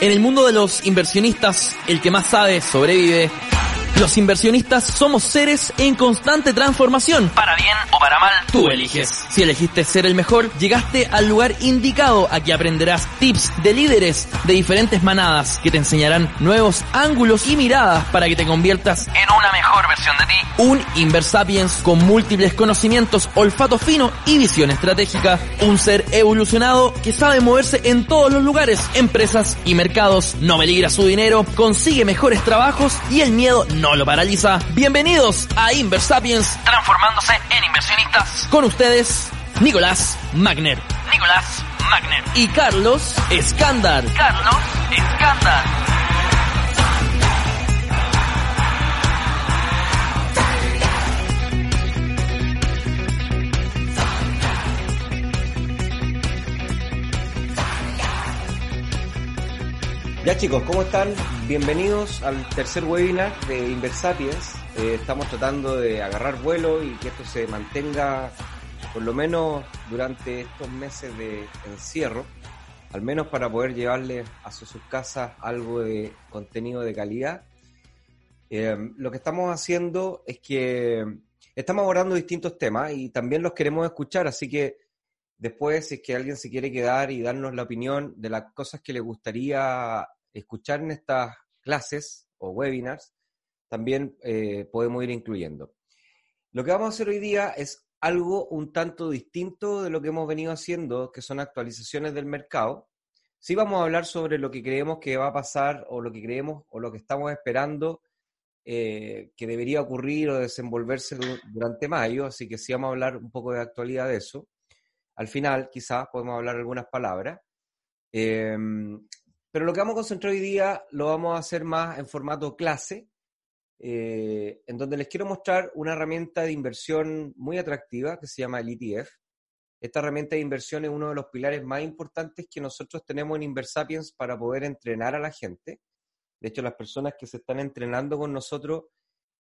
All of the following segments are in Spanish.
En el mundo de los inversionistas, el que más sabe sobrevive. Los inversionistas somos seres en constante transformación. Para bien o para mal, tú eliges. Si elegiste ser el mejor, llegaste al lugar indicado. Aquí aprenderás tips de líderes de diferentes manadas que te enseñarán nuevos ángulos y miradas para que te conviertas en una mejor versión de ti. Un Inversapiens con múltiples conocimientos, olfato fino y visión estratégica. Un ser evolucionado que sabe moverse en todos los lugares, empresas y mercados. No peligra su dinero, consigue mejores trabajos y el miedo no lo paraliza. Bienvenidos a Inversapiens, transformándose en inversionistas. Con ustedes, Nicolás Magner y Carlos Escándar. Ya chicos, ¿cómo están? Bienvenidos al tercer webinar de Inversapiens. Estamos tratando de agarrar vuelo y que esto se mantenga, por lo menos durante estos meses de encierro, al menos para poder llevarles a sus casas algo de contenido de calidad. Lo que estamos haciendo es que estamos abordando distintos temas y también los queremos escuchar, así que después, si es que alguien se quiere quedar y darnos la opinión de las cosas que le gustaría escuchar en estas clases o webinars, también podemos ir incluyendo. Lo que vamos a hacer hoy día es algo un tanto distinto de lo que hemos venido haciendo, que son actualizaciones del mercado. Sí vamos a hablar sobre lo que creemos que va a pasar o lo que creemos o lo que estamos esperando que debería ocurrir o desenvolverse durante mayo, así que sí vamos a hablar un poco de actualidad de eso. Al final, quizás, podemos hablar algunas palabras. Pero lo que vamos a concentrar hoy día lo vamos a hacer más en formato clase, en donde les quiero mostrar una herramienta de inversión muy atractiva que se llama el ETF. Esta herramienta de inversión es uno de los pilares más importantes que nosotros tenemos en Inversapiens para poder entrenar a la gente. De hecho, las personas que se están entrenando con nosotros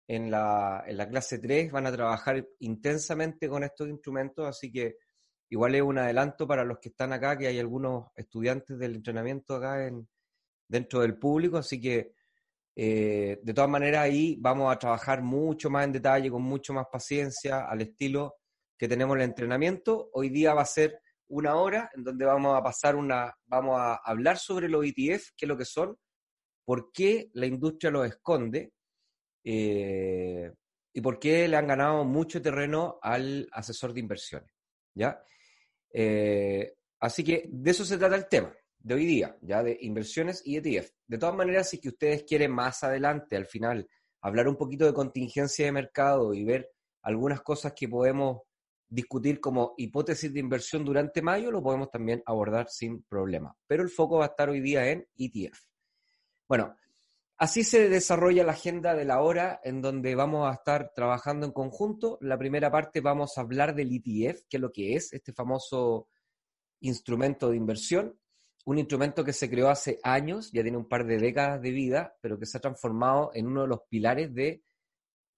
en la clase 3 van a trabajar intensamente con estos instrumentos, así que igual es un adelanto para los que están acá, que hay algunos estudiantes del entrenamiento acá dentro del público, así que de todas maneras ahí vamos a trabajar mucho más en detalle, con mucho más paciencia, al estilo que tenemos el entrenamiento. Hoy día va a ser una hora en donde vamos a hablar sobre los ETF, qué es lo que son, por qué la industria los esconde, y por qué le han ganado mucho terreno al asesor de inversiones, ¿ya? Así que de eso se trata el tema de hoy día, ya, de inversiones y ETF. De todas maneras, si es que ustedes quieren más adelante, al final, hablar un poquito de contingencia de mercado y ver algunas cosas que podemos discutir como hipótesis de inversión durante mayo, lo podemos también abordar sin problema. Pero el foco va a estar hoy día en ETF. Bueno, así se desarrolla la agenda de la hora, en donde vamos a estar trabajando en conjunto. La primera parte vamos a hablar del ETF, que es lo que es este famoso instrumento de inversión. Un instrumento que se creó hace años, ya tiene un par de décadas de vida, pero que se ha transformado en uno de los pilares de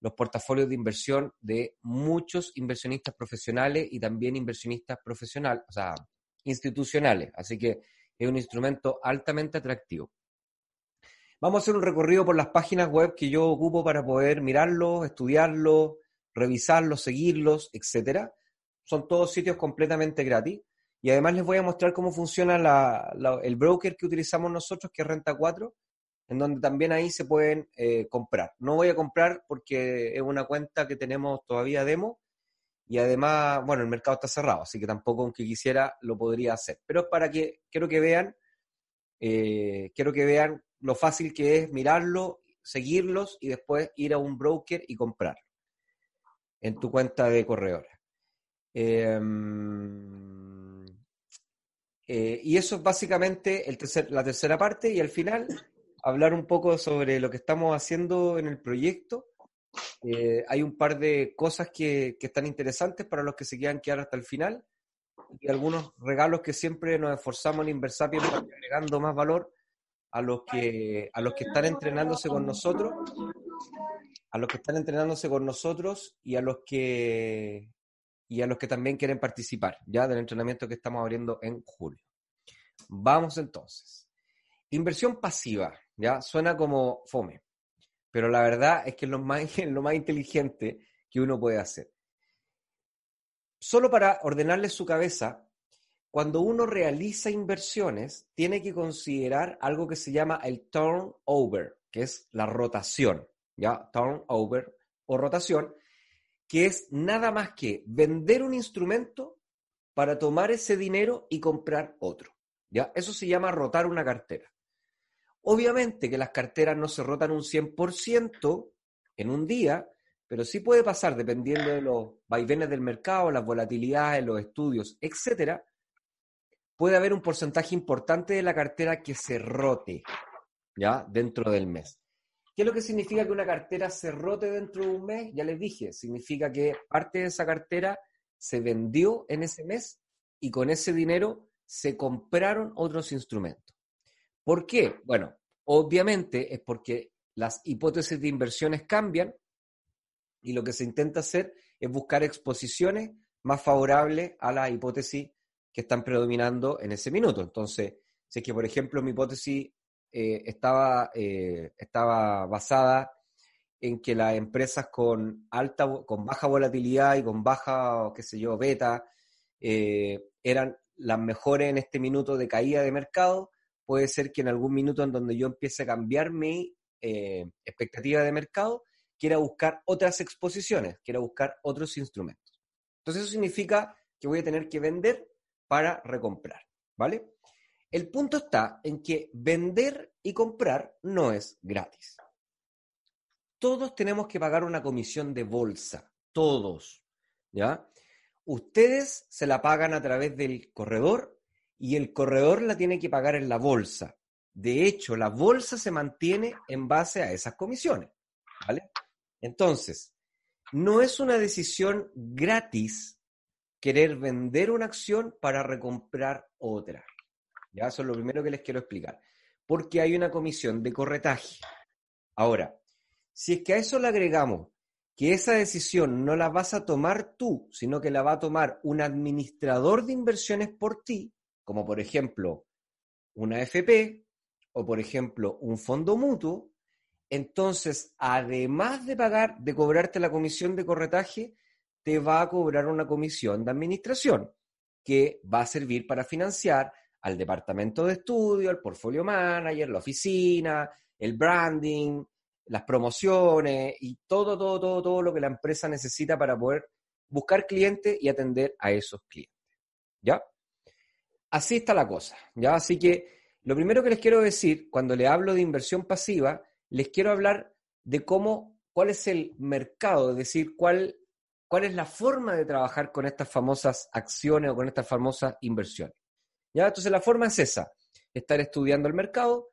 los portafolios de inversión de muchos inversionistas profesionales y también inversionistas profesionales, o sea, institucionales. Así que es un instrumento altamente atractivo. Vamos a hacer un recorrido por las páginas web que yo ocupo para poder mirarlos, estudiarlos, revisarlos, seguirlos, etc. Son todos sitios completamente gratis. Y además les voy a mostrar cómo funciona el broker que utilizamos nosotros, que es Renta4, en donde también ahí se pueden comprar. No voy a comprar porque es una cuenta que tenemos todavía demo. Y además, bueno, el mercado está cerrado, así que tampoco, aunque quisiera, lo podría hacer. Pero es para que, quiero que vean lo fácil que es mirarlo, seguirlos y después ir a un broker y comprar en tu cuenta de corredora. Y eso es básicamente la tercera parte, y al final hablar un poco sobre lo que estamos haciendo en el proyecto. Hay un par de cosas que están interesantes para los que se quieran quedar hasta el final y algunos regalos que siempre nos esforzamos en Inversapiens para agregando más valor a los que están entrenándose con nosotros, y a los que también quieren participar, ya, del entrenamiento que estamos abriendo en julio. Vamos entonces. Inversión pasiva, ¿ya? Suena como fome, pero la verdad es que es lo más inteligente que uno puede hacer. Solo para ordenarle su cabeza, cuando uno realiza inversiones, tiene que considerar algo que se llama el turnover, que es la rotación, ¿ya? Turnover o rotación, que es nada más que vender un instrumento para tomar ese dinero y comprar otro, ¿ya? Eso se llama rotar una cartera. Obviamente que las carteras no se rotan un 100% en un día, pero sí puede pasar, dependiendo de los vaivenes del mercado, las volatilidades, los estudios, etcétera. Puede haber un porcentaje importante de la cartera que se rote, ¿ya? Dentro del mes. ¿Qué es lo que significa que una cartera se rote dentro de un mes? Ya les dije, significa que parte de esa cartera se vendió en ese mes y con ese dinero se compraron otros instrumentos. ¿Por qué? Bueno, obviamente es porque las hipótesis de inversiones cambian y lo que se intenta hacer es buscar exposiciones más favorables a la hipótesis que están predominando en ese minuto. Entonces, si es que, por ejemplo, mi hipótesis estaba basada en que las empresas con baja volatilidad y con baja, beta, eran las mejores en este minuto de caída de mercado, puede ser que en algún minuto en donde yo empiece a cambiar mi expectativa de mercado, quiera buscar otras exposiciones, quiera buscar otros instrumentos. Entonces, eso significa que voy a tener que vender para recomprar, ¿vale? El punto está en que vender y comprar no es gratis. Todos tenemos que pagar una comisión de bolsa, todos, ¿ya? Ustedes se la pagan a través del corredor y el corredor la tiene que pagar en la bolsa. De hecho, la bolsa se mantiene en base a esas comisiones, ¿vale? Entonces, no es una decisión gratis querer vender una acción para recomprar otra. Ya, eso es lo primero que les quiero explicar. Porque hay una comisión de corretaje. Ahora, si es que a eso le agregamos que esa decisión no la vas a tomar tú, sino que la va a tomar un administrador de inversiones por ti, como por ejemplo una AFP o por ejemplo un fondo mutuo, entonces además de cobrarte la comisión de corretaje, te va a cobrar una comisión de administración que va a servir para financiar al departamento de estudio, al portfolio manager, la oficina, el branding, las promociones y todo lo que la empresa necesita para poder buscar clientes y atender a esos clientes, ¿ya? Así está la cosa, ¿ya? Así que lo primero que les quiero decir cuando les hablo de inversión pasiva, les quiero hablar de cuál es el mercado, es decir, ¿Cuál es la forma de trabajar con estas famosas acciones o con estas famosas inversiones? ¿Ya? Entonces la forma es esa, estar estudiando el mercado,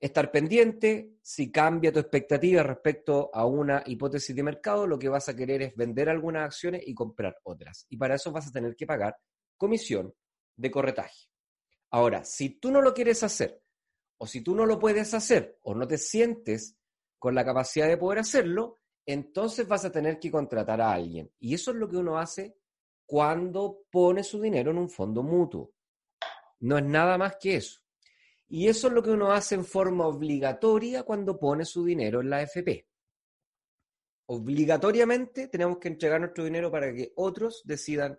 estar pendiente, si cambia tu expectativa respecto a una hipótesis de mercado, lo que vas a querer es vender algunas acciones y comprar otras. Y para eso vas a tener que pagar comisión de corretaje. Ahora, si tú no lo quieres hacer, o si tú no lo puedes hacer, o no te sientes con la capacidad de poder hacerlo, entonces vas a tener que contratar a alguien. Y eso es lo que uno hace cuando pone su dinero en un fondo mutuo. No es nada más que eso. Y eso es lo que uno hace en forma obligatoria cuando pone su dinero en la AFP. Obligatoriamente tenemos que entregar nuestro dinero para que otros decidan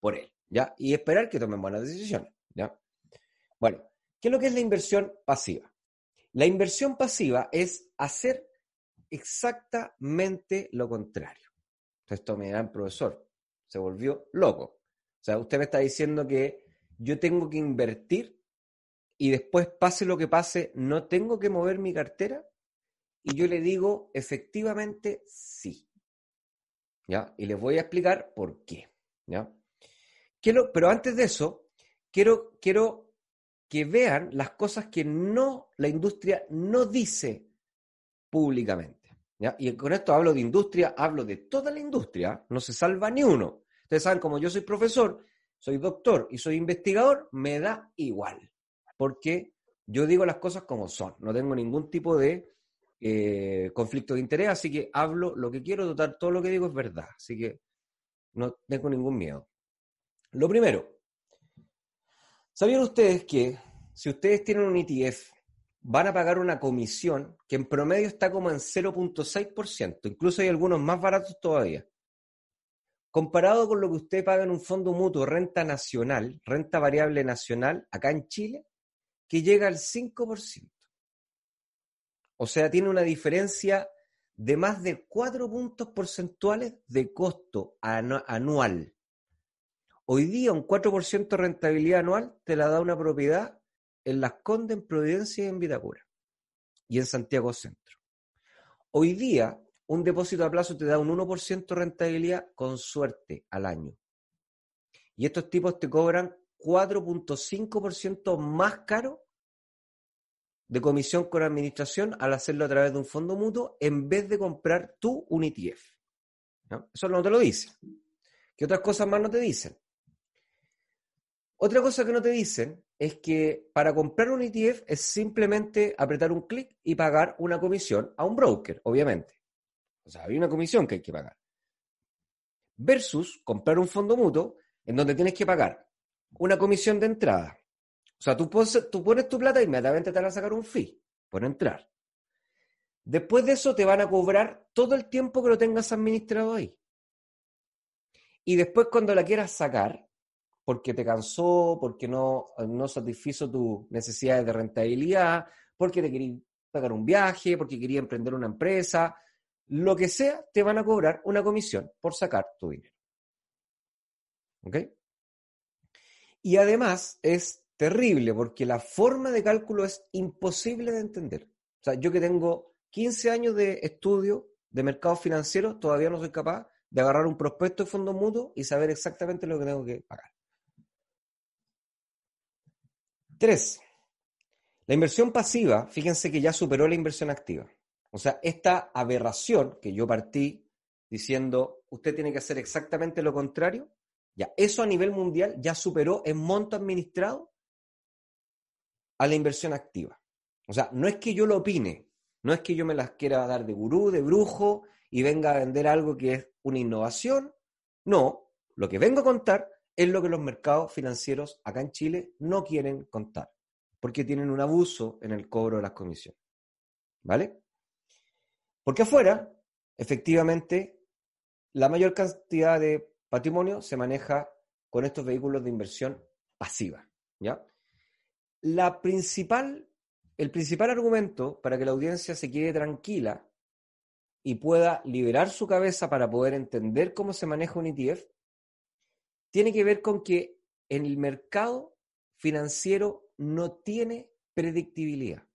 por él, ¿ya? Y esperar que tomen buenas decisiones, ¿ya? Bueno, ¿qué es lo que es la inversión pasiva? La inversión pasiva es hacer exactamente lo contrario. Esto me dirán, profesor, se volvió loco. O sea, usted me está diciendo que yo tengo que invertir y después, pase lo que pase, no tengo que mover mi cartera. Y yo le digo, efectivamente, sí. ¿Ya? Y les voy a explicar por qué. ¿Ya? Pero antes de eso, quiero que vean las cosas que la industria no dice públicamente, ¿ya? Y con esto hablo de industria, hablo de toda la industria, no se salva ni uno. Ustedes saben, como yo soy profesor, soy doctor y soy investigador, me da igual, porque yo digo las cosas como son, no tengo ningún tipo de conflicto de interés, así que hablo lo que quiero, total, todo lo que digo es verdad, así que no tengo ningún miedo. Lo primero, ¿sabían ustedes que si ustedes tienen un ETF van a pagar una comisión que en promedio está como en 0.6%. Incluso hay algunos más baratos todavía. Comparado con lo que usted paga en un fondo mutuo, renta nacional, renta variable nacional, acá en Chile, que llega al 5%. O sea, tiene una diferencia de más de 4 puntos porcentuales de costo anual. Hoy día un 4% de rentabilidad anual te la da una propiedad en Las Condes, en Providencia y en Vitacura. Y en Santiago Centro. Hoy día un depósito a plazo te da un 1% de rentabilidad con suerte al año. Y estos tipos te cobran 4.5% más caro de comisión con administración al hacerlo a través de un fondo mutuo en vez de comprar tú un ETF. ¿No? Eso no te lo dicen. ¿Qué otras cosas más no te dicen? Otra cosa que no te dicen es que para comprar un ETF es simplemente apretar un clic y pagar una comisión a un broker, obviamente. O sea, hay una comisión que hay que pagar. Versus comprar un fondo mutuo en donde tienes que pagar una comisión de entrada. O sea, tú pones tu plata y inmediatamente te van a sacar un fee por entrar. Después de eso te van a cobrar todo el tiempo que lo tengas administrado ahí. Y después cuando la quieras sacar, porque te cansó, porque no satisfizo tus necesidades de rentabilidad, porque te querías pagar un viaje, porque querías emprender una empresa, lo que sea, te van a cobrar una comisión por sacar tu dinero. ¿Ok? Y además es terrible, porque la forma de cálculo es imposible de entender. O sea, yo que tengo 15 años de estudio de mercados financieros, todavía no soy capaz de agarrar un prospecto de fondos mutuos y saber exactamente lo que tengo que pagar. 3. La inversión pasiva, fíjense que ya superó la inversión activa. O sea, esta aberración que yo partí diciendo, usted tiene que hacer exactamente lo contrario, ya eso a nivel mundial ya superó en monto administrado a la inversión activa. O sea, no es que yo lo opine, no es que yo me las quiera dar de gurú, de brujo, y venga a vender algo que es una innovación. No, lo que vengo a contar es lo que los mercados financieros acá en Chile no quieren contar, porque tienen un abuso en el cobro de las comisiones. ¿Vale? Porque afuera, efectivamente, la mayor cantidad de patrimonio se maneja con estos vehículos de inversión pasiva, ¿ya? El principal argumento para que la audiencia se quede tranquila y pueda liberar su cabeza para poder entender cómo se maneja un ETF, tiene que ver con que en el mercado financiero no tiene predictibilidad.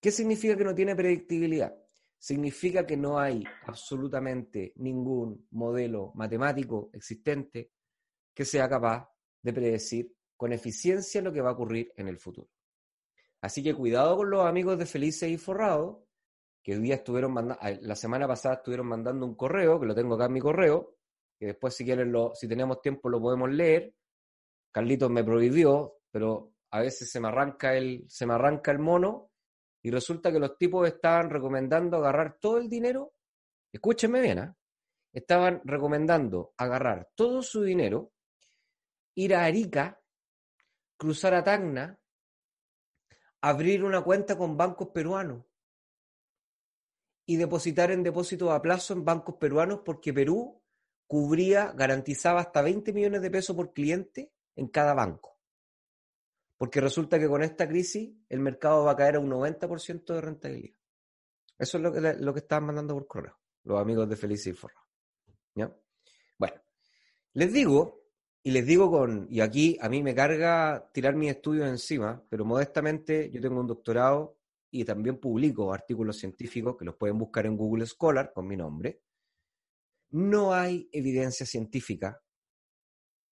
¿Qué significa que no tiene predictibilidad? Significa que no hay absolutamente ningún modelo matemático existente que sea capaz de predecir con eficiencia lo que va a ocurrir en el futuro. Así que cuidado con los amigos de Felices y Forrados, que hoy día la semana pasada estuvieron mandando un correo, que lo tengo acá en mi correo, que después si quieren, si tenemos tiempo lo podemos leer. Carlitos me prohibió, pero a veces se me arranca el mono y resulta que los tipos estaban recomendando agarrar todo el dinero, escúchenme bien, estaban recomendando agarrar todo su dinero, ir a Arica, cruzar a Tacna, abrir una cuenta con bancos peruanos y depositar en depósitos a plazo en bancos peruanos porque Perú garantizaba hasta 20 millones de pesos por cliente en cada banco. Porque resulta que con esta crisis el mercado va a caer a un 90% de rentabilidad. Eso es lo que estaban mandando por correo los amigos de Felices y Forrados. ¿Ya? Bueno, y aquí a mí me carga tirar mis estudios encima, pero modestamente yo tengo un doctorado y también publico artículos científicos que los pueden buscar en Google Scholar con mi nombre. No hay evidencia científica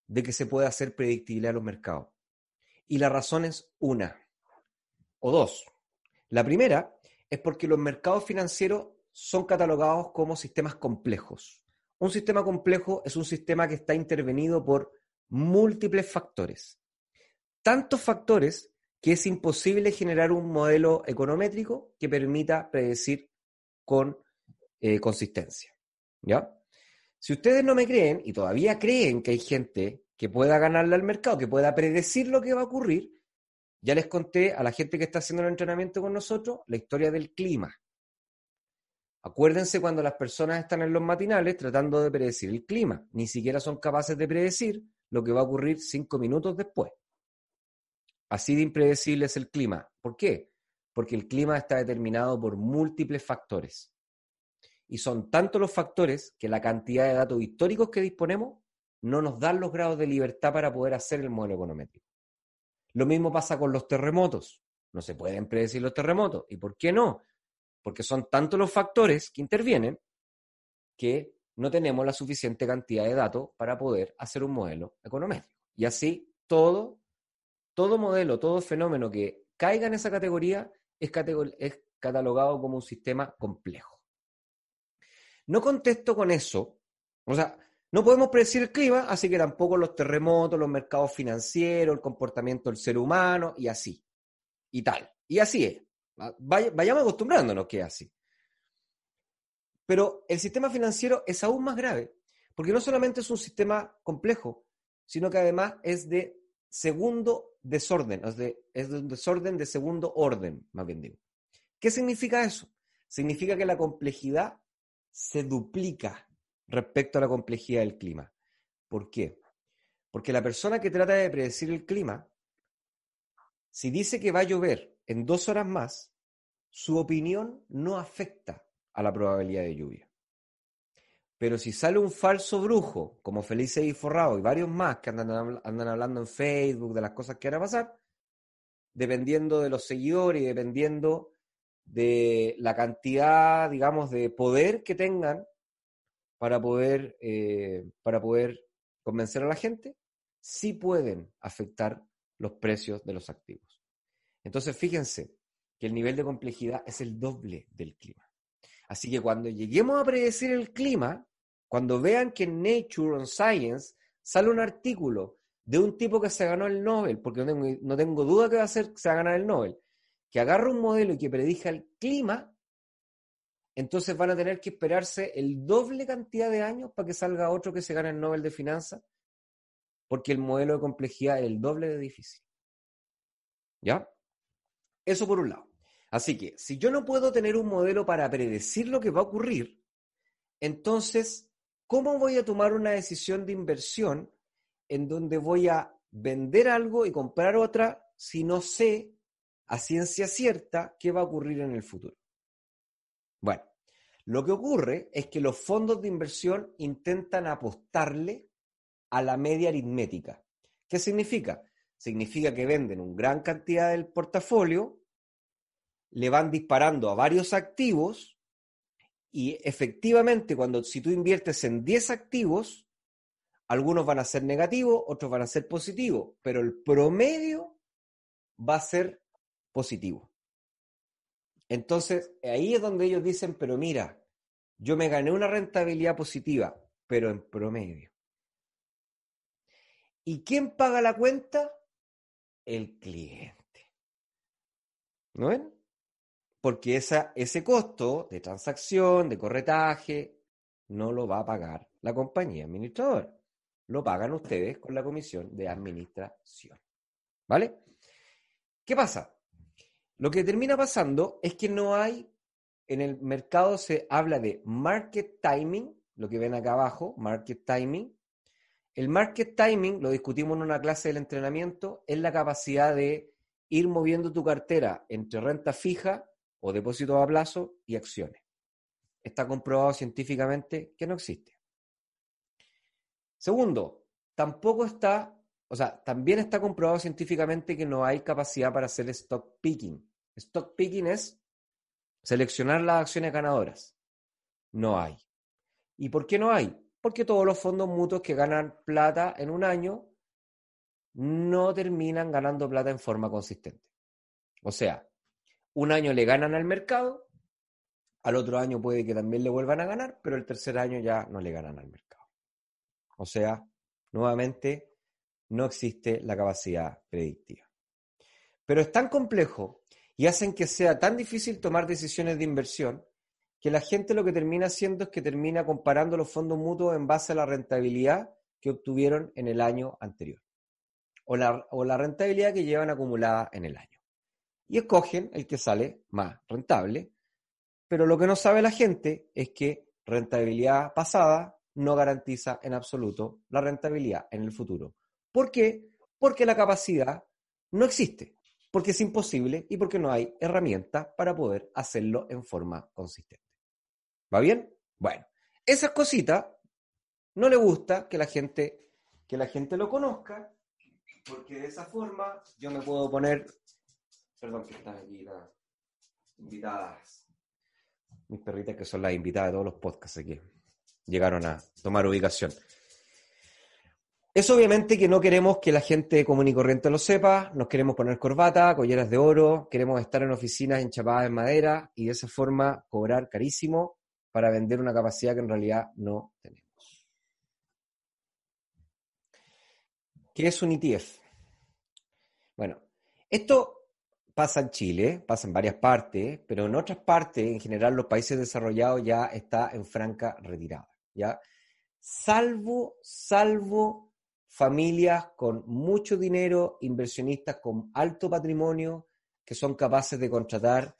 de que se pueda hacer predictibilidad a los mercados. Y la razón es una o dos. La primera es porque los mercados financieros son catalogados como sistemas complejos. Un sistema complejo es un sistema que está intervenido por múltiples factores. Tantos factores que es imposible generar un modelo econométrico que permita predecir con consistencia. ¿Ya? Si ustedes no me creen y todavía creen que hay gente que pueda ganarle al mercado, que pueda predecir lo que va a ocurrir, Ya les conté a la gente que está haciendo el entrenamiento con nosotros la historia del clima. Acuérdense cuando las personas están en los matinales tratando de predecir el clima. Ni siquiera son capaces de predecir lo que va a ocurrir 5 minutos después. Así de impredecible es el clima. ¿Por qué? Porque el clima está determinado por múltiples factores. Y son tantos los factores que la cantidad de datos históricos que disponemos no nos dan los grados de libertad para poder hacer el modelo econométrico. Lo mismo pasa con los terremotos. No se pueden predecir los terremotos. ¿Y por qué no? Porque son tantos los factores que intervienen que no tenemos la suficiente cantidad de datos para poder hacer un modelo econométrico. Y así todo modelo, todo fenómeno que caiga en esa categoría es catalogado como un sistema complejo. No contesto con eso. O sea, no podemos predecir el clima, así que tampoco los terremotos, los mercados financieros, el comportamiento del ser humano, y así. Y tal. Y así es. Vayamos acostumbrándonos que es así. Pero el sistema financiero es aún más grave, porque no solamente es un sistema complejo, sino que además es de segundo desorden, es de un desorden de segundo orden, más bien digo. ¿Qué significa eso? Significa que la complejidad se duplica respecto a la complejidad del clima. ¿Por qué? Porque la persona que trata de predecir el clima, si dice que va a llover en 2 horas más, su opinión no afecta a la probabilidad de lluvia. Pero si sale un falso brujo, como Felices y Forrados y varios más que andan hablando en Facebook de las cosas que van a pasar, dependiendo de los seguidores y dependiendo de la cantidad, digamos, de poder que tengan para poder convencer a la gente, sí pueden afectar los precios de los activos. Entonces, fíjense que el nivel de complejidad es el doble del clima. Así que cuando lleguemos a predecir el clima, cuando vean que en Nature o en Science sale un artículo de un tipo que se ganó el Nobel, porque no tengo duda que se va a ganar el Nobel, que agarra un modelo y que predija el clima, entonces van a tener que esperarse el doble cantidad de años para que salga otro que se gane el Nobel de Finanzas, porque el modelo de complejidad es el doble de difícil. ¿Ya? Eso por un lado. Así que, si yo no puedo tener un modelo para predecir lo que va a ocurrir, entonces, ¿cómo voy a tomar una decisión de inversión en donde voy a vender algo y comprar otra si no sé a ciencia cierta qué va a ocurrir en el futuro? Bueno, lo que ocurre es que los fondos de inversión intentan apostarle a la media aritmética. ¿Qué significa? Significa que venden una gran cantidad del portafolio, le van disparando a varios activos y efectivamente si tú inviertes en 10 activos, algunos van a ser negativos, otros van a ser positivos, pero el promedio va a ser positivo. Entonces, ahí es donde ellos dicen, pero mira, yo me gané una rentabilidad positiva, pero en promedio. ¿Y quién paga la cuenta? El cliente. ¿No ven? Porque ese costo de transacción, de corretaje, no lo va a pagar la compañía administradora. Lo pagan ustedes con la comisión de administración. ¿Vale? ¿Qué pasa? Lo que termina pasando es que en el mercado se habla de market timing, lo que ven acá abajo, market timing. El market timing, lo discutimos en una clase del entrenamiento, es la capacidad de ir moviendo tu cartera entre renta fija o depósitos a plazo y acciones. Está comprobado científicamente que no existe. Segundo, también está comprobado científicamente que no hay capacidad para hacer stock picking. Stock picking es seleccionar las acciones ganadoras. No hay. ¿Y por qué no hay? Porque todos los fondos mutuos que ganan plata en un año no terminan ganando plata en forma consistente. O sea, un año le ganan al mercado, al otro año puede que también le vuelvan a ganar, pero el tercer año ya no le ganan al mercado. O sea, nuevamente, no existe la capacidad predictiva. Pero es tan complejo y hacen que sea tan difícil tomar decisiones de inversión que la gente lo que termina haciendo es que termina comparando los fondos mutuos en base a la rentabilidad que obtuvieron en el año anterior o la rentabilidad que llevan acumulada en el año. Y escogen el que sale más rentable, pero lo que no sabe la gente es que rentabilidad pasada no garantiza en absoluto la rentabilidad en el futuro. ¿Por qué? Porque la capacidad no existe, porque es imposible y porque no hay herramientas para poder hacerlo en forma consistente. ¿Va bien? Bueno, esas cositas no le gusta que la gente lo conozca, porque de esa forma yo me puedo poner... Perdón que están aquí las invitadas. Mis perritas que son las invitadas de todos los podcasts aquí. Llegaron a tomar ubicación. Es obviamente que no queremos que la gente común y corriente lo sepa, nos queremos poner corbata, colleras de oro, queremos estar en oficinas enchapadas en madera y de esa forma cobrar carísimo para vender una capacidad que en realidad no tenemos. ¿Qué es un ETF? Bueno, esto pasa en Chile, pasa en varias partes, pero en otras partes, en general los países desarrollados ya está en franca retirada, ¿ya? Salvo familias con mucho dinero, inversionistas con alto patrimonio, que son capaces de contratar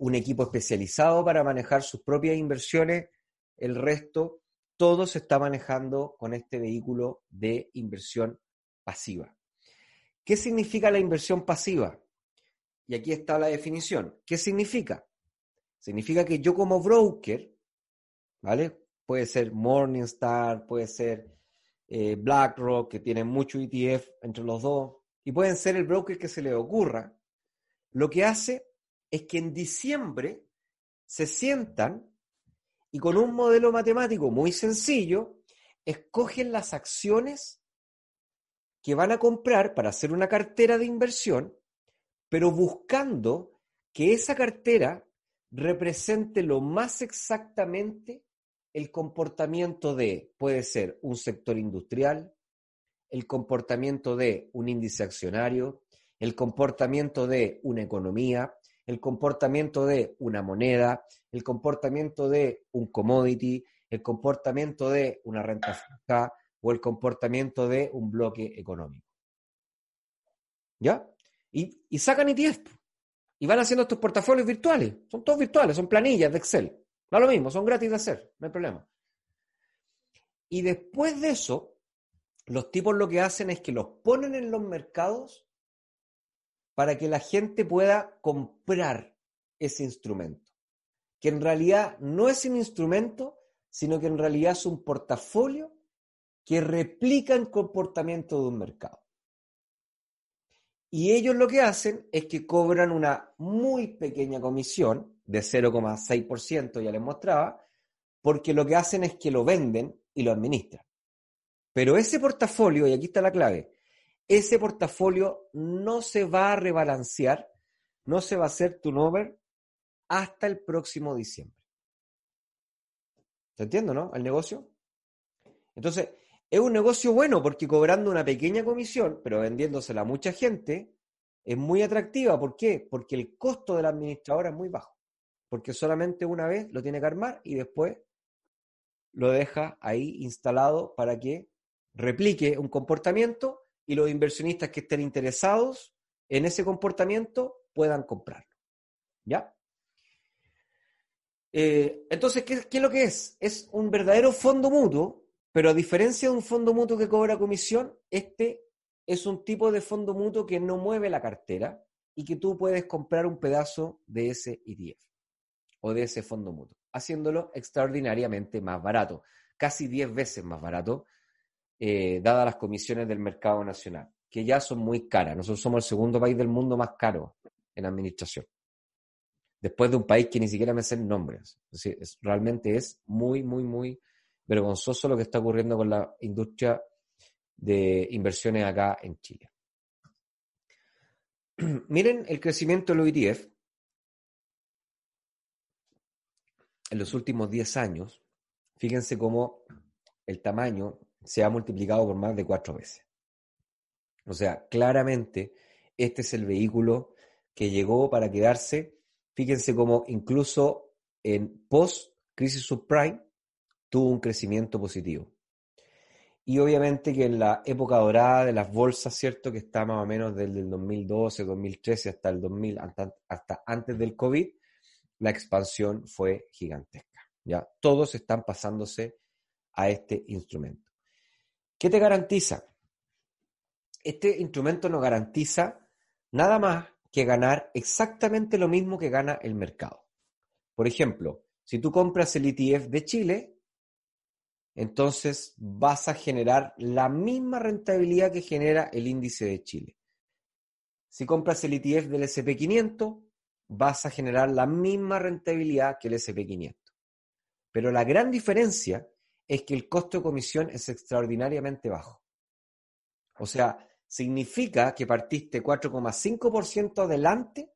un equipo especializado para manejar sus propias inversiones. El resto, todo se está manejando con este vehículo de inversión pasiva. ¿Qué significa la inversión pasiva? Y aquí está la definición. ¿Qué significa? Significa que yo como broker, ¿vale? Puede ser Morningstar, puede ser BlackRock, que tienen mucho ETF entre los dos, y pueden ser el broker que se le ocurra, lo que hace es que en diciembre se sientan y con un modelo matemático muy sencillo, escogen las acciones que van a comprar para hacer una cartera de inversión, pero buscando que esa cartera represente lo más exactamente el comportamiento de, puede ser un sector industrial, el comportamiento de un índice accionario, el comportamiento de una economía, el comportamiento de una moneda, el comportamiento de un commodity, el comportamiento de una renta fija o el comportamiento de un bloque económico. ¿Ya? Y sacan ETF y van haciendo estos portafolios virtuales. Son todos virtuales, son planillas de Excel. Da lo mismo, son gratis de hacer, no hay problema. Y después de eso, los tipos lo que hacen es que los ponen en los mercados para que la gente pueda comprar ese instrumento. Que en realidad no es un instrumento, sino que en realidad es un portafolio que replica el comportamiento de un mercado. Y ellos lo que hacen es que cobran una muy pequeña comisión, de 0,6%, ya les mostraba, porque lo que hacen es que lo venden y lo administran. Pero ese portafolio, y aquí está la clave, ese portafolio no se va a rebalancear, no se va a hacer turnover hasta el próximo diciembre. ¿Te entiendo, no? El negocio. Entonces, es un negocio bueno porque cobrando una pequeña comisión, pero vendiéndosela a mucha gente, es muy atractiva. ¿Por qué? Porque el costo de la administradora es muy bajo. Porque solamente una vez lo tiene que armar y después lo deja ahí instalado para que replique un comportamiento y los inversionistas que estén interesados en ese comportamiento puedan comprarlo. ¿Ya? Entonces, ¿qué es lo que es? Es un verdadero fondo mutuo, pero a diferencia de un fondo mutuo que cobra comisión, este es un tipo de fondo mutuo que no mueve la cartera y que tú puedes comprar un pedazo de ese ETF. O de ese fondo mutuo, haciéndolo extraordinariamente más barato, casi 10 veces más barato, dadas las comisiones del mercado nacional, que ya son muy caras. Nosotros somos el segundo país del mundo más caro en administración, después de un país que ni siquiera me sé nombres. Es decir, realmente es muy, muy, muy vergonzoso lo que está ocurriendo con la industria de inversiones acá en Chile. Miren el crecimiento de los ETF. En los últimos 10 años, fíjense cómo el tamaño se ha multiplicado por más de 4 veces. O sea, claramente este es el vehículo que llegó para quedarse. Fíjense cómo incluso en post-crisis subprime tuvo un crecimiento positivo. Y obviamente que en la época dorada de las bolsas, ¿cierto? Que está más o menos desde el 2012, 2013 hasta el 2000, hasta antes del COVID, la expansión fue gigantesca, ¿ya? Todos están pasándose a este instrumento. ¿Qué te garantiza? Este instrumento nos garantiza nada más que ganar exactamente lo mismo que gana el mercado. Por ejemplo, si tú compras el ETF de Chile, entonces vas a generar la misma rentabilidad que genera el índice de Chile. Si compras el ETF del S&P 500, vas a generar la misma rentabilidad que el S&P 500. Pero la gran diferencia es que el costo de comisión es extraordinariamente bajo. O sea, significa que partiste 4,5% adelante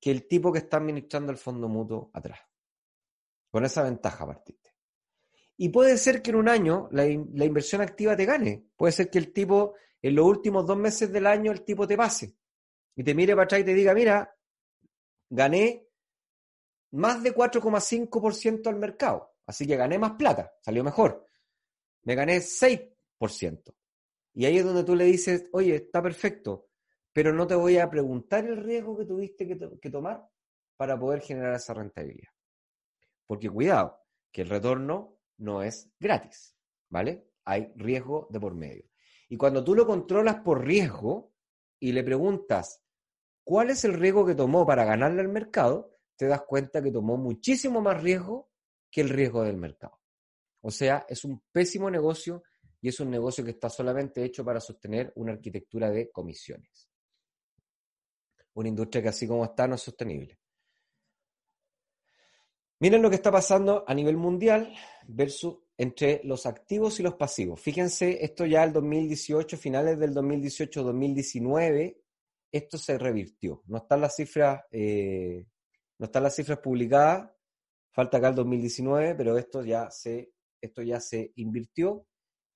que el tipo que está administrando el fondo mutuo atrás. Con esa ventaja partiste. Y puede ser que en un año la inversión activa te gane. Puede ser que el tipo, en los últimos 2 meses del año, el tipo te pase. Y te mire para atrás y te diga, mira, gané más de 4,5% al mercado. Así que gané más plata, salió mejor. Me gané 6%. Y ahí es donde tú le dices, oye, está perfecto, pero no te voy a preguntar el riesgo que tuviste que tomar para poder generar esa rentabilidad. Porque cuidado, que el retorno no es gratis, ¿vale? Hay riesgo de por medio. Y cuando tú lo controlas por riesgo y le preguntas cuál es el riesgo que tomó para ganarle al mercado, te das cuenta que tomó muchísimo más riesgo que el riesgo del mercado. O sea, es un pésimo negocio y es un negocio que está solamente hecho para sostener una arquitectura de comisiones. Una industria que así como está no es sostenible. Miren lo que está pasando a nivel mundial versus entre los activos y los pasivos. Fíjense, esto ya el 2018, finales del 2018, 2019, esto se revirtió. No están las cifras publicadas, falta acá el 2019, pero esto ya se invirtió.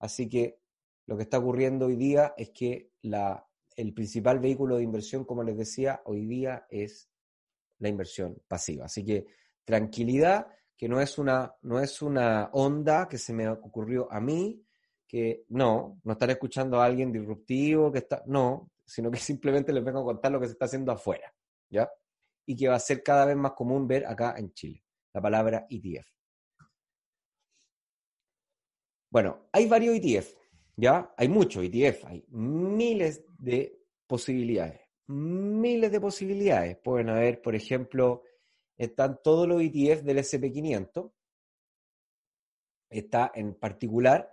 Así que lo que está ocurriendo hoy día es que el principal vehículo de inversión, como les decía, hoy día es la inversión pasiva. Así que tranquilidad, que no es una onda que se me ocurrió a mí, que no estaré escuchando a alguien disruptivo, sino que simplemente les vengo a contar lo que se está haciendo afuera, ¿ya? Y que va a ser cada vez más común ver acá en Chile, la palabra ETF. Bueno, hay varios ETF, ¿ya? Hay muchos ETF, hay miles de posibilidades. Pueden haber, por ejemplo, están todos los ETF del S&P 500. Está en particular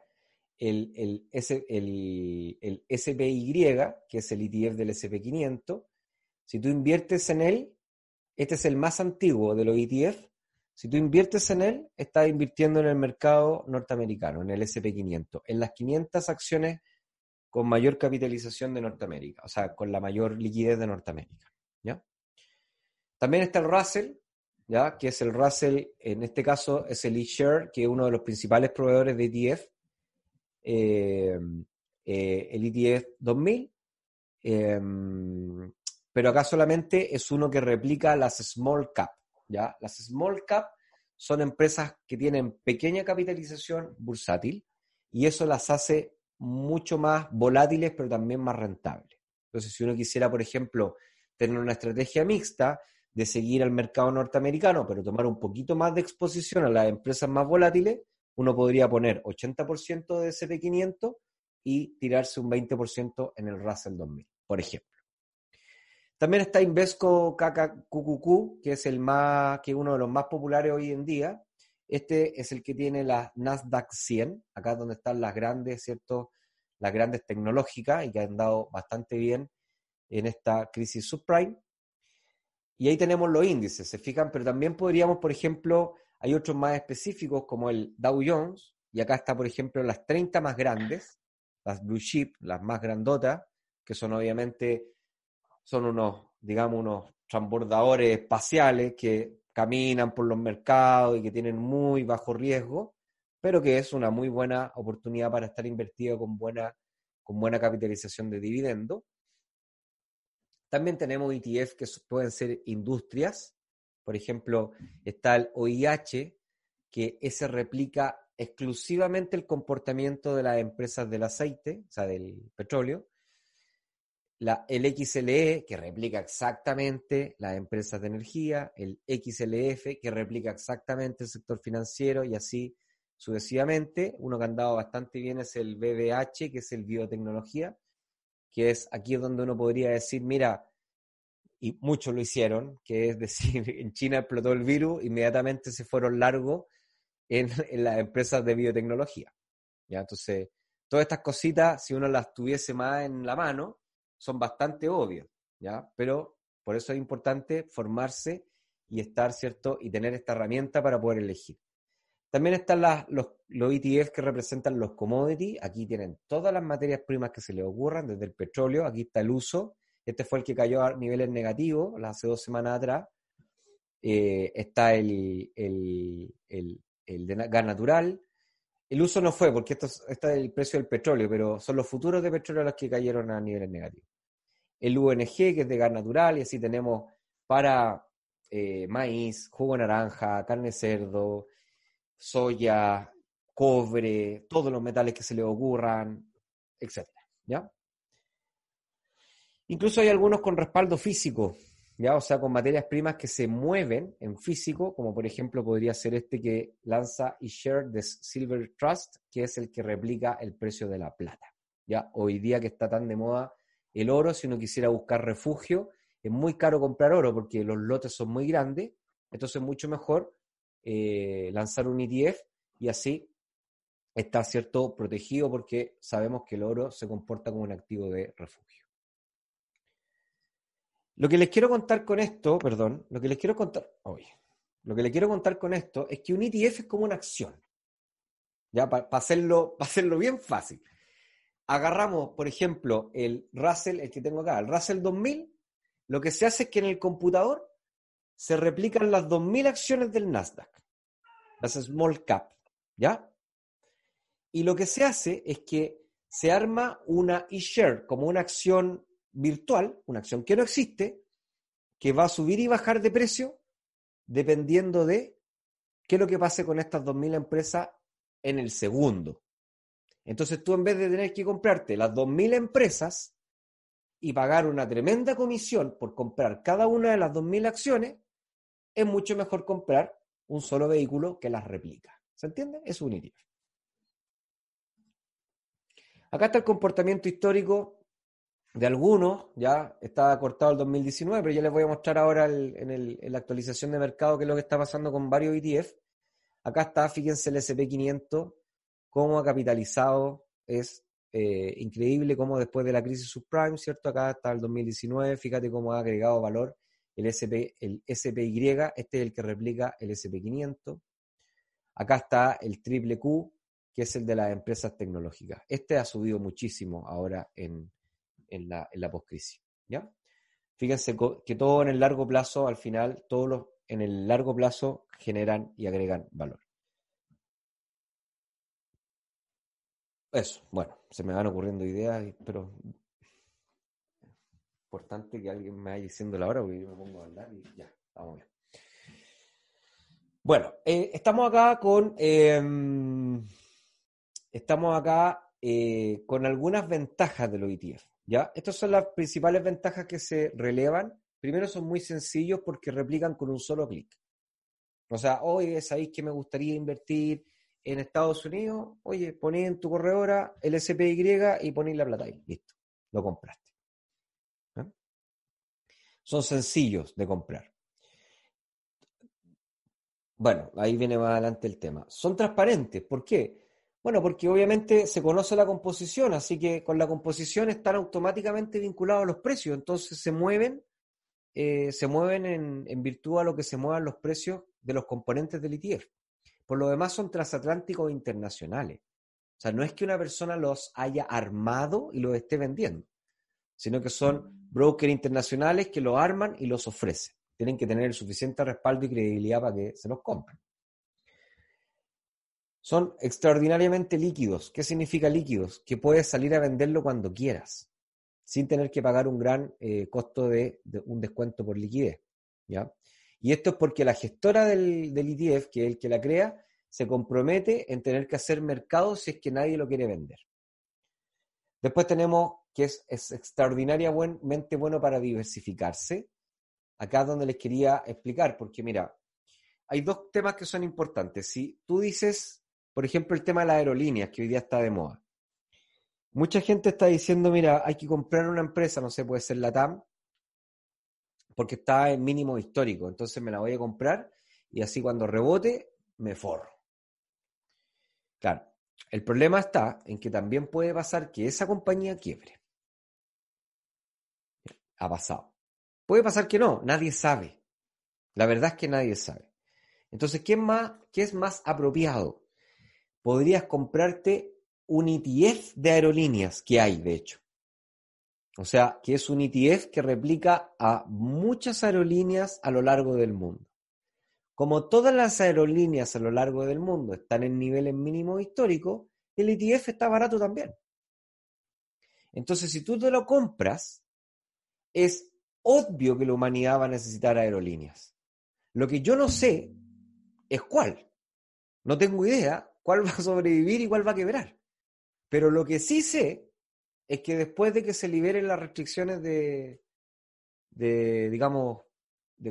el SPY, que es el ETF del S&P 500. Si tú inviertes en él, este es el más antiguo de los ETF. Si tú inviertes en él, estás invirtiendo en el mercado norteamericano, en el S&P 500, en las 500 acciones con mayor capitalización de Norteamérica, o sea, con la mayor liquidez de Norteamérica, ¿ya? También está el Russell, ¿ya? Que es el Russell, en este caso es el eShare, que es uno de los principales proveedores de ETF, el ETF 2000, pero acá solamente es uno que replica las small cap, ¿ya? Las small cap son empresas que tienen pequeña capitalización bursátil y eso las hace mucho más volátiles, pero también más rentables. Entonces, si uno quisiera, por ejemplo, tener una estrategia mixta, de seguir al mercado norteamericano, pero tomar un poquito más de exposición a las empresas más volátiles, uno podría poner 80% de S&P 500 y tirarse un 20% en el Russell 2000, por ejemplo. También está Invesco QQQ, que es uno de los más populares hoy en día. Este es el que tiene la Nasdaq 100, acá es donde están las grandes, ¿cierto? Las grandes tecnológicas y que han dado bastante bien en esta crisis subprime. Y ahí tenemos los índices, se fijan, pero también podríamos, por ejemplo, hay otros más específicos como el Dow Jones, y acá está, por ejemplo, las 30 más grandes, las blue chip, las más grandotas, que son obviamente, unos transbordadores espaciales que caminan por los mercados y que tienen muy bajo riesgo, pero que es una muy buena oportunidad para estar invertido con buena capitalización de dividendo. También tenemos ETF que pueden ser industrias. Por ejemplo, está el OIH, que ese replica exclusivamente el comportamiento de las empresas del aceite, o sea, del petróleo, el XLE, que replica exactamente las empresas de energía, el XLF, que replica exactamente el sector financiero, y así sucesivamente. Uno que ha andado bastante bien es el BBH, que es el biotecnología, que es aquí donde uno podría decir, mira, y muchos lo hicieron, que es decir, en China explotó el virus, inmediatamente se fueron largo en las empresas de biotecnología. ¿Ya? Entonces, todas estas cositas, si uno las tuviese más en la mano, son bastante obvias, ¿ya? Pero por eso es importante formarse y estar, ¿cierto? Y tener esta herramienta para poder elegir. También están los ETF que representan los commodities. Aquí tienen todas las materias primas que se les ocurran, desde el petróleo, aquí está el uso. Este fue el que cayó a niveles negativos hace 2 semanas atrás. Está el de gas natural. El uso no fue, porque está el precio del petróleo, pero son los futuros de petróleo los que cayeron a niveles negativos. El UNG, que es de gas natural, y así tenemos para maíz, jugo de naranja, carne de cerdo, soya, cobre, todos los metales que se le ocurran, etc. ¿Ya? Incluso hay algunos con respaldo físico, ¿ya? O sea, con materias primas que se mueven en físico, como por ejemplo podría ser este que lanza eShare de Silver Trust, que es el que replica el precio de la plata, ¿ya? Hoy día que está tan de moda el oro, si uno quisiera buscar refugio, es muy caro comprar oro porque los lotes son muy grandes, entonces es mucho mejor lanzar un ETF y así está, ¿cierto?, protegido porque sabemos que el oro se comporta como un activo de refugio. Lo que les quiero contar con esto es que un ETF es como una acción. Ya, para hacerlo bien fácil. Agarramos, por ejemplo, el Russell, el que tengo acá, el Russell 2000. Lo que se hace es que en el computador se replican las 2000 acciones del Nasdaq, las small cap, ¿ya? Y lo que se hace es que se arma una e-share, como una acción virtual, una acción que no existe, que va a subir y bajar de precio dependiendo de qué es lo que pase con estas 2.000 empresas en el segundo. Entonces tú, en vez de tener que comprarte las 2.000 empresas y pagar una tremenda comisión por comprar cada una de las 2.000 acciones, es mucho mejor comprar un solo vehículo que las replica. ¿Se entiende? Es un ETF. Acá está el comportamiento histórico de algunos. Ya está cortado el 2019, pero ya les voy a mostrar ahora en la actualización de mercado qué es lo que está pasando con varios ETF. Acá está, fíjense, el S&P 500, cómo ha capitalizado. Es increíble cómo después de la crisis subprime, ¿cierto? Acá está el 2019, fíjate cómo ha agregado valor el SPY, este es el que replica el S&P 500. Acá está el triple Q, que es el de las empresas tecnológicas. Este ha subido muchísimo ahora en la poscrisis, ¿ya? Fíjense que todo en el largo plazo, al final, todos en el largo plazo generan y agregan valor. Eso, bueno, se me van ocurriendo ideas, pero importante que alguien me vaya diciendo la hora porque yo me pongo a hablar y ya, vamos bien. Bueno, estamos acá con algunas ventajas de los ETF. ¿Ya? Estas son las principales ventajas que se relevan. Primero, son muy sencillos porque replican con un solo clic. O sea, oye, ¿sabéis que me gustaría invertir en Estados Unidos? Oye, ponéis en tu corredora el SPY y ponéis la plata ahí. Listo, lo compraste. ¿Eh? Son sencillos de comprar. Bueno, ahí viene más adelante el tema. Son transparentes. ¿Por qué? Bueno, porque obviamente se conoce la composición, así que con la composición están automáticamente vinculados los precios, entonces se mueven en virtud a lo que se muevan los precios de los componentes del ETF. Por lo demás, son transatlánticos internacionales. O sea, no es que una persona los haya armado y los esté vendiendo, sino que son brokers internacionales que los arman y los ofrecen. Tienen que tener el suficiente respaldo y credibilidad para que se los compren. Son extraordinariamente líquidos. ¿Qué significa líquidos? Que puedes salir a venderlo cuando quieras, sin tener que pagar un gran costo de un descuento por liquidez, ¿ya? Y esto es porque la gestora del ETF, que es el que la crea, se compromete en tener que hacer mercado si es que nadie lo quiere vender. Después tenemos que es extraordinariamente bueno para diversificarse. Acá es donde les quería explicar, porque mira, hay dos temas que son importantes. Si tú dices, por ejemplo, el tema de las aerolíneas, que hoy día está de moda. Mucha gente está diciendo, mira, hay que comprar una empresa, no sé, puede ser la TAM, porque está en mínimo histórico, entonces me la voy a comprar y así cuando rebote, me forro. Claro, el problema está en que también puede pasar que esa compañía quiebre. Ha pasado. Puede pasar que no, nadie sabe. La verdad es que nadie sabe. Entonces, ¿qué es más apropiado? Podrías comprarte un ETF de aerolíneas, que hay, de hecho. O sea, que es un ETF que replica a muchas aerolíneas a lo largo del mundo. Como todas las aerolíneas a lo largo del mundo están en niveles mínimos históricos, el ETF está barato también. Entonces, si tú te lo compras, es obvio que la humanidad va a necesitar aerolíneas. Lo que yo no sé es cuál. No tengo idea cuál va a sobrevivir y cuál va a quebrar. Pero lo que sí sé es que después de que se liberen las restricciones de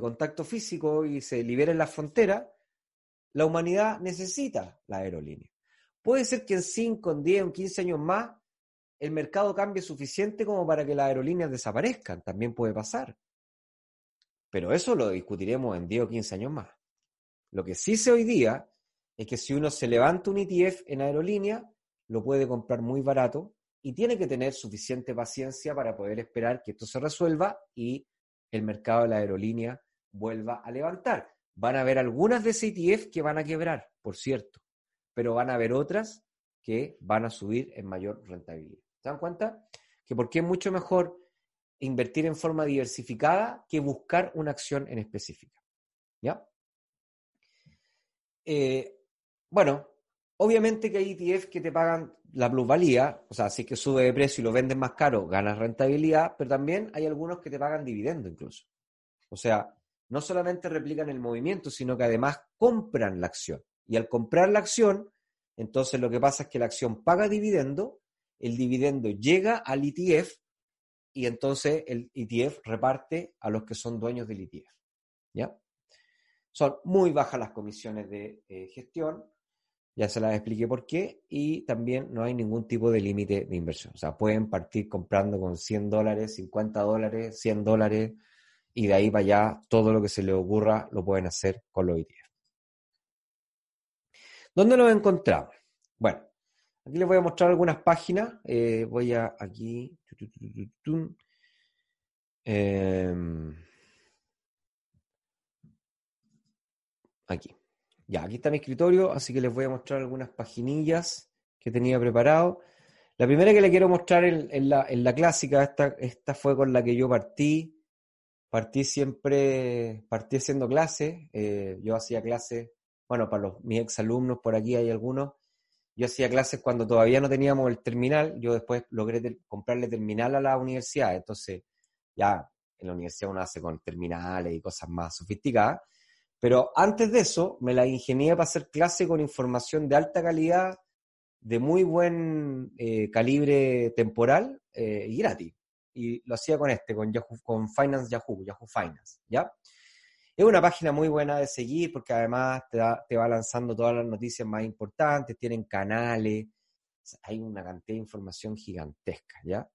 contacto físico y se liberen las fronteras, la humanidad necesita la aerolínea. Puede ser que en 5, en 10, en 15 años más el mercado cambie suficiente como para que las aerolíneas desaparezcan, también puede pasar. Pero eso lo discutiremos en 10 o 15 años más. Lo que sí sé hoy día es que si uno se levanta un ETF en aerolínea, lo puede comprar muy barato y tiene que tener suficiente paciencia para poder esperar que esto se resuelva y el mercado de la aerolínea vuelva a levantar. Van a haber algunas de ese ETF que van a quebrar, por cierto, pero van a haber otras que van a subir en mayor rentabilidad. ¿Se dan cuenta? Que porque es mucho mejor invertir en forma diversificada que buscar una acción en específica. ¿Ya? Bueno, obviamente que hay ETF que te pagan la plusvalía, o sea, si es que sube de precio y lo vendes más caro, ganas rentabilidad, pero también hay algunos que te pagan dividendo incluso. O sea, no solamente replican el movimiento, sino que además compran la acción. Y al comprar la acción, entonces lo que pasa es que la acción paga dividendo, el dividendo llega al ETF y entonces el ETF reparte a los que son dueños del ETF. ¿Ya? Son muy bajas las comisiones de gestión. Ya se las expliqué por qué, y también no hay ningún tipo de límite de inversión. O sea, pueden partir comprando con $100, $50, $100, y de ahí para allá todo lo que se les ocurra lo pueden hacer con los ETF. ¿Dónde los encontramos? Bueno, aquí les voy a mostrar algunas páginas. Voy aquí. Aquí. Ya, aquí está mi escritorio, así que les voy a mostrar algunas paginillas que tenía preparado. La primera que le quiero mostrar en la clásica, esta fue con la que yo partí haciendo clases. Yo hacía clases, bueno, para mis exalumnos, por aquí hay algunos. Yo hacía clases cuando todavía no teníamos el terminal. Yo después logré comprarle terminal a la universidad, entonces ya en la universidad uno hace con terminales y cosas más sofisticadas. Pero antes de eso, me la ingenié para hacer clase con información de alta calidad, de muy buen calibre temporal y gratis. Y lo hacía con Yahoo Finance, ¿ya? Es una página muy buena de seguir porque además te va lanzando todas las noticias más importantes, tienen canales, hay una cantidad de información gigantesca, ¿ya?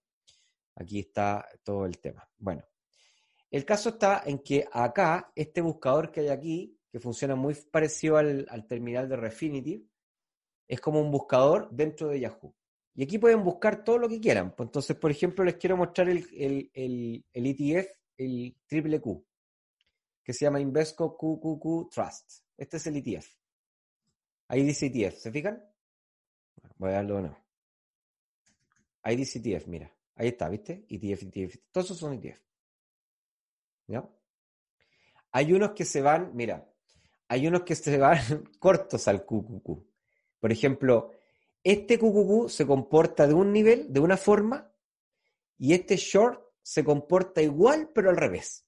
Aquí está todo el tema. Bueno. El caso está en que acá, este buscador que hay aquí, que funciona muy parecido al terminal de Refinitiv, es como un buscador dentro de Yahoo. Y aquí pueden buscar todo lo que quieran. Entonces, por ejemplo, les quiero mostrar el ETF, el triple Q, que se llama Invesco QQQ Trust. Este es el ETF. Ahí dice ETF, ¿se fijan? Voy a darlo o no. Ahí dice ETF, mira. Ahí está, ¿viste? ETF. Todos esos son ETF. ¿Ya? Hay unos que se van, mira, hay unos que se van cortos al QQQ. Por ejemplo, este QQQ se comporta de un nivel, de una forma, y este short se comporta igual, pero al revés.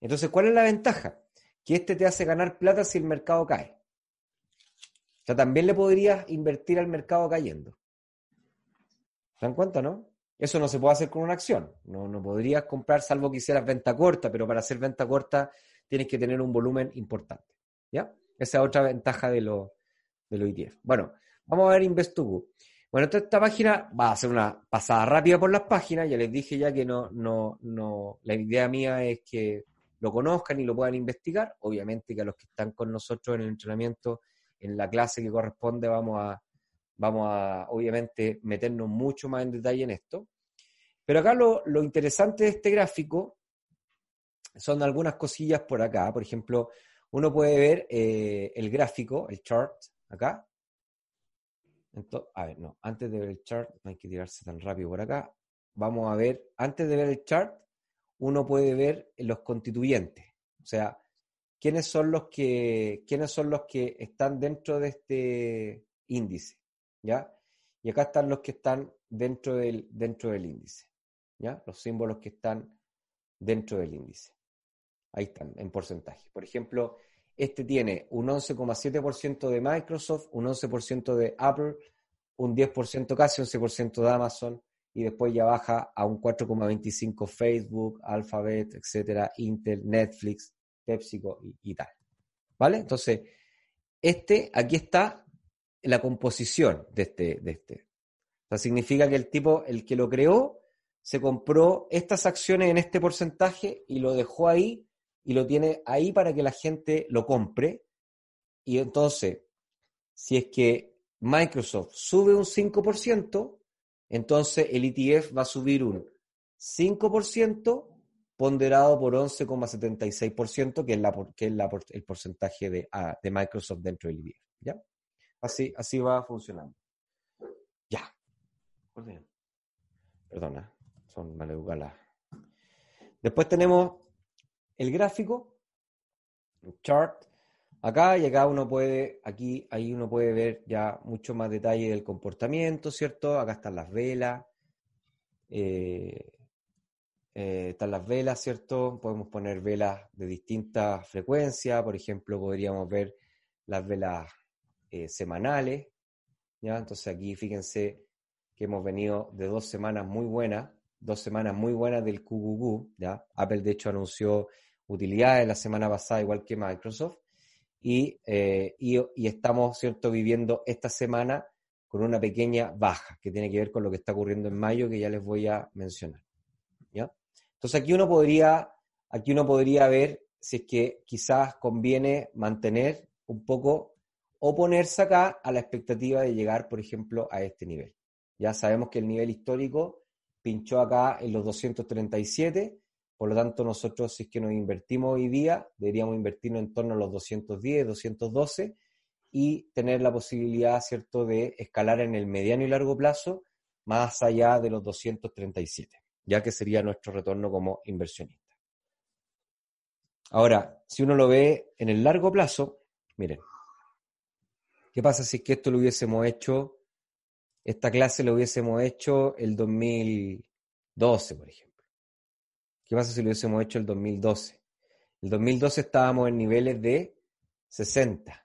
Entonces, ¿cuál es la ventaja? Que este te hace ganar plata si el mercado cae. sea, también le podrías invertir al mercado cayendo. ¿Te dan cuenta, no? Eso no se puede hacer con una acción. No podrías comprar, salvo que hicieras venta corta, pero para hacer venta corta tienes que tener un volumen importante, ¿ya? Esa es otra ventaja de los ETF. Bueno, vamos a ver Investopedia. Bueno, entonces esta página va a hacer una pasada rápida por las páginas. Ya les dije ya que la idea mía es que lo conozcan y lo puedan investigar. Obviamente que a los que están con nosotros en el entrenamiento, en la clase que corresponde, vamos a obviamente meternos mucho más en detalle en esto. Pero acá lo interesante de este gráfico son algunas cosillas por acá. Por ejemplo, uno puede ver el gráfico, el chart, acá. Entonces, a ver, no, antes de ver el chart, no hay que tirarse tan rápido por acá. Vamos a ver, antes de ver el chart, uno puede ver los constituyentes. O sea, ¿quiénes son los que están dentro de este índice? ¿Ya? Y acá están los que están dentro del índice, ¿ya? Los símbolos que están dentro del índice. Ahí están, en porcentaje. Por ejemplo, este tiene un 11,7% de Microsoft, un 11% de Apple, un 10%, casi 11% de Amazon, y después ya baja a un 4,25% Facebook, Alphabet, etcétera, Intel, Netflix, PepsiCo y tal. ¿Vale? Entonces, aquí está la composición de este. O sea, significa que el tipo, el que lo creó, se compró estas acciones en este porcentaje y lo dejó ahí y lo tiene ahí para que la gente lo compre. Y entonces, si es que Microsoft sube un 5%, entonces el ETF va a subir un 5% ponderado por 11,76%, que es el porcentaje de Microsoft dentro del ETF, ¿ya? Así va funcionando. Ya. Perdona, son maleducadas. Después tenemos el gráfico, el chart, acá, y acá ahí uno puede ver ya mucho más detalle del comportamiento, ¿cierto? Acá están las velas, ¿cierto? Podemos poner velas de distintas frecuencias, por ejemplo, podríamos ver las velas semanales, ¿ya? Entonces aquí fíjense que hemos venido de dos semanas muy buenas del QQQ, ¿ya? Apple de hecho anunció utilidades la semana pasada, igual que Microsoft, y estamos, ¿cierto?, viviendo esta semana con una pequeña baja, que tiene que ver con lo que está ocurriendo en mayo, que ya les voy a mencionar, ¿ya? Entonces aquí uno podría ver si es que quizás conviene mantener un poco o ponerse acá a la expectativa de llegar, por ejemplo, a este nivel. Ya sabemos que el nivel histórico pinchó acá en los 237, por lo tanto nosotros, si es que nos invertimos hoy día, deberíamos invertirnos en torno a los 210, 212 y tener la posibilidad, ¿cierto?, de escalar en el mediano y largo plazo más allá de los 237, ya que sería nuestro retorno como inversionista. Ahora, si uno lo ve en el largo plazo, miren, ¿qué pasa si es que esto lo hubiésemos hecho, esta clase lo hubiésemos hecho el 2012, por ejemplo? ¿Qué pasa si lo hubiésemos hecho el 2012? El 2012 estábamos en niveles de 60.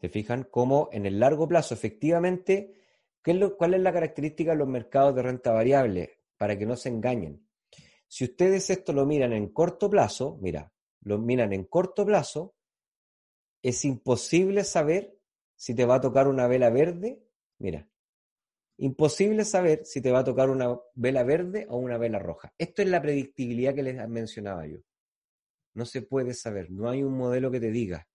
¿Se fijan cómo en el largo plazo, efectivamente, cuál es la característica de los mercados de renta variable? Para que no se engañen. Si ustedes esto lo miran en corto plazo, es imposible saber si te va a tocar una vela verde, o una vela roja. Esto es la predictibilidad que les mencionaba yo. No se puede saber, no hay un modelo que te diga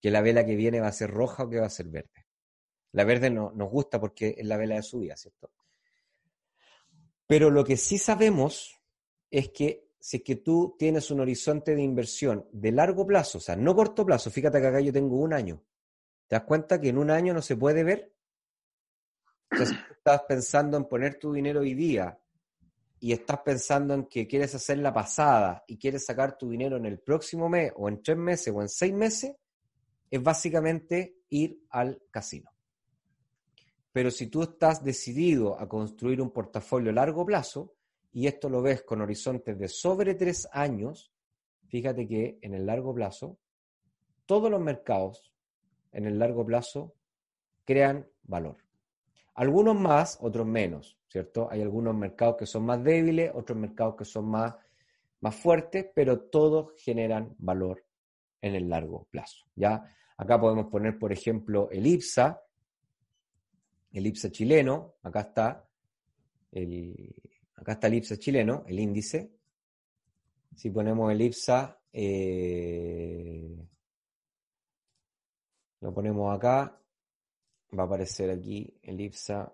que la vela que viene va a ser roja o que va a ser verde. La verde no nos gusta porque es la vela de subida, ¿cierto? Pero lo que sí sabemos es que si es que tú tienes un horizonte de inversión de largo plazo, o sea, no corto plazo, fíjate que acá yo tengo un año. ¿Te das cuenta que en un año no se puede ver? Entonces, estás pensando en poner tu dinero hoy día y estás pensando en que quieres hacer la pasada y quieres sacar tu dinero en el próximo mes o en 3 meses o en 6 meses, es básicamente ir al casino. Pero si tú estás decidido a construir un portafolio a largo plazo, y esto lo ves con horizontes de sobre 3 años, fíjate que en el largo plazo, todos los mercados en el largo plazo crean valor. Algunos más, otros menos, ¿cierto? Hay algunos mercados que son más débiles, otros mercados que son más fuertes, pero todos generan valor en el largo plazo, ¿ya? Acá podemos poner, por ejemplo, el IPSA chileno, acá está el IPSA chileno, el índice. Si ponemos el IPSA, lo ponemos acá, va a aparecer aquí el IPSA.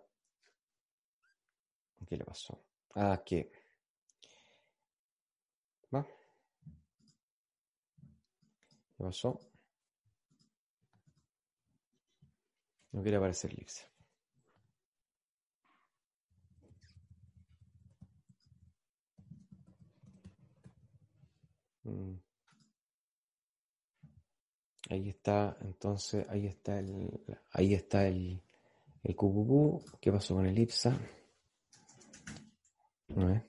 ¿Qué le pasó? Ah, que ¿va? ¿Qué pasó? No quiere aparecer el IPSA. Ahí está, entonces, ahí está el QQQ. ¿Qué pasó con el IPSA? Lo que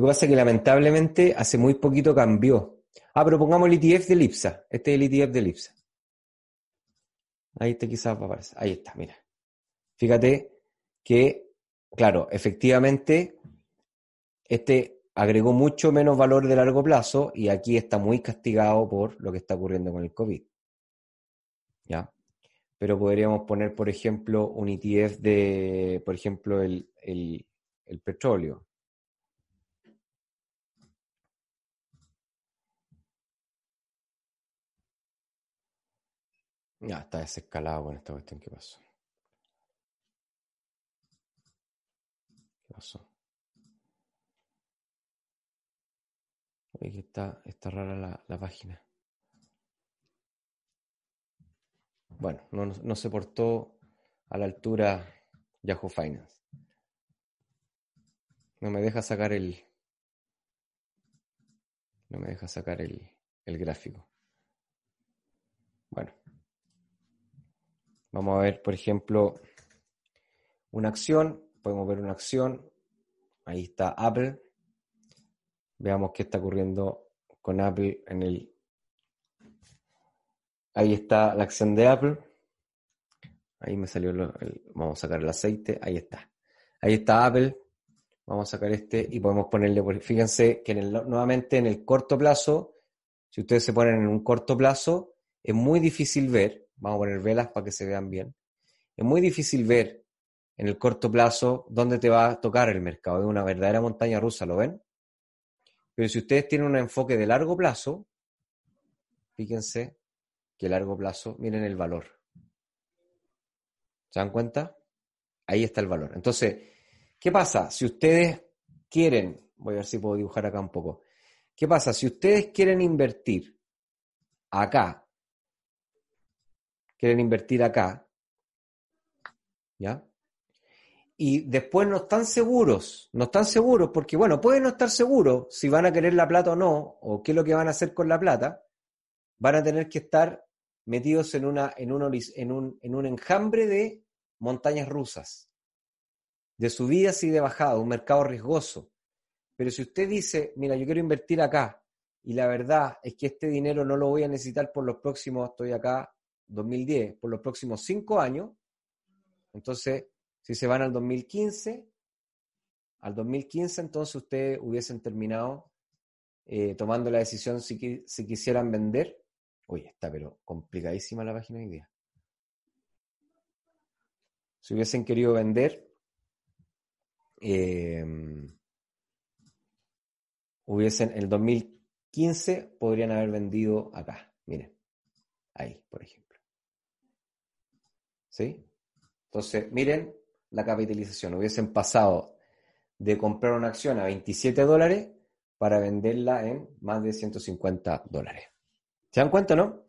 pasa es que lamentablemente hace muy poquito cambió. Ah, pero pongamos el ETF del IPSA. Este es el ETF del IPSA. Ahí está, quizás va a aparecer. Ahí está, mira. Fíjate que, claro, efectivamente, este agregó mucho menos valor de largo plazo y aquí está muy castigado por lo que está ocurriendo con el COVID. ¿Ya? Pero podríamos poner, por ejemplo, un ETF de, por ejemplo, el petróleo. Ya, está desescalado con esta cuestión. ¿Qué pasó? ¿Qué pasó? Aquí está rara la página. Bueno, no se portó a la altura Yahoo Finance. No me deja sacar el gráfico. Bueno. Vamos a ver, por ejemplo, una acción. Podemos ver una acción. Ahí está Apple. Veamos qué está ocurriendo con Apple en el... Ahí está la acción de Apple. Ahí me salió Vamos a sacar el aceite. Ahí está. Ahí está Apple. Vamos a sacar este y podemos ponerle... Fíjense que nuevamente en el corto plazo, si ustedes se ponen en un corto plazo, es muy difícil ver. Vamos a poner velas para que se vean bien. Es muy difícil ver en el corto plazo dónde te va a tocar el mercado. Es una verdadera montaña rusa, ¿lo ven? Pero si ustedes tienen un enfoque de largo plazo, fíjense que largo plazo, miren el valor. ¿Se dan cuenta? Ahí está el valor. Entonces, ¿qué pasa? Si ustedes quieren, voy a ver si puedo dibujar acá un poco. ¿Qué pasa? Si ustedes quieren invertir acá, ¿ya? Y después no están seguros porque, bueno, pueden no estar seguros si van a querer la plata o no, o qué es lo que van a hacer con la plata. Van a tener que estar metidos en un enjambre de montañas rusas, de subidas y de bajadas, un mercado riesgoso. Pero si usted dice, mira, yo quiero invertir acá, y la verdad es que este dinero no lo voy a necesitar por los próximos, estoy acá, 2010, por los próximos 5 años, entonces... Si se van al 2015, entonces ustedes hubiesen terminado tomando la decisión si quisieran vender. Uy, está pero complicadísima la página hoy día. Si hubiesen querido vender, en el 2015 podrían haber vendido acá. Miren, ahí, por ejemplo. ¿Sí? Entonces, miren... la capitalización, hubiesen pasado de comprar una acción a $27 para venderla en más de $150. ¿Se dan cuenta, no?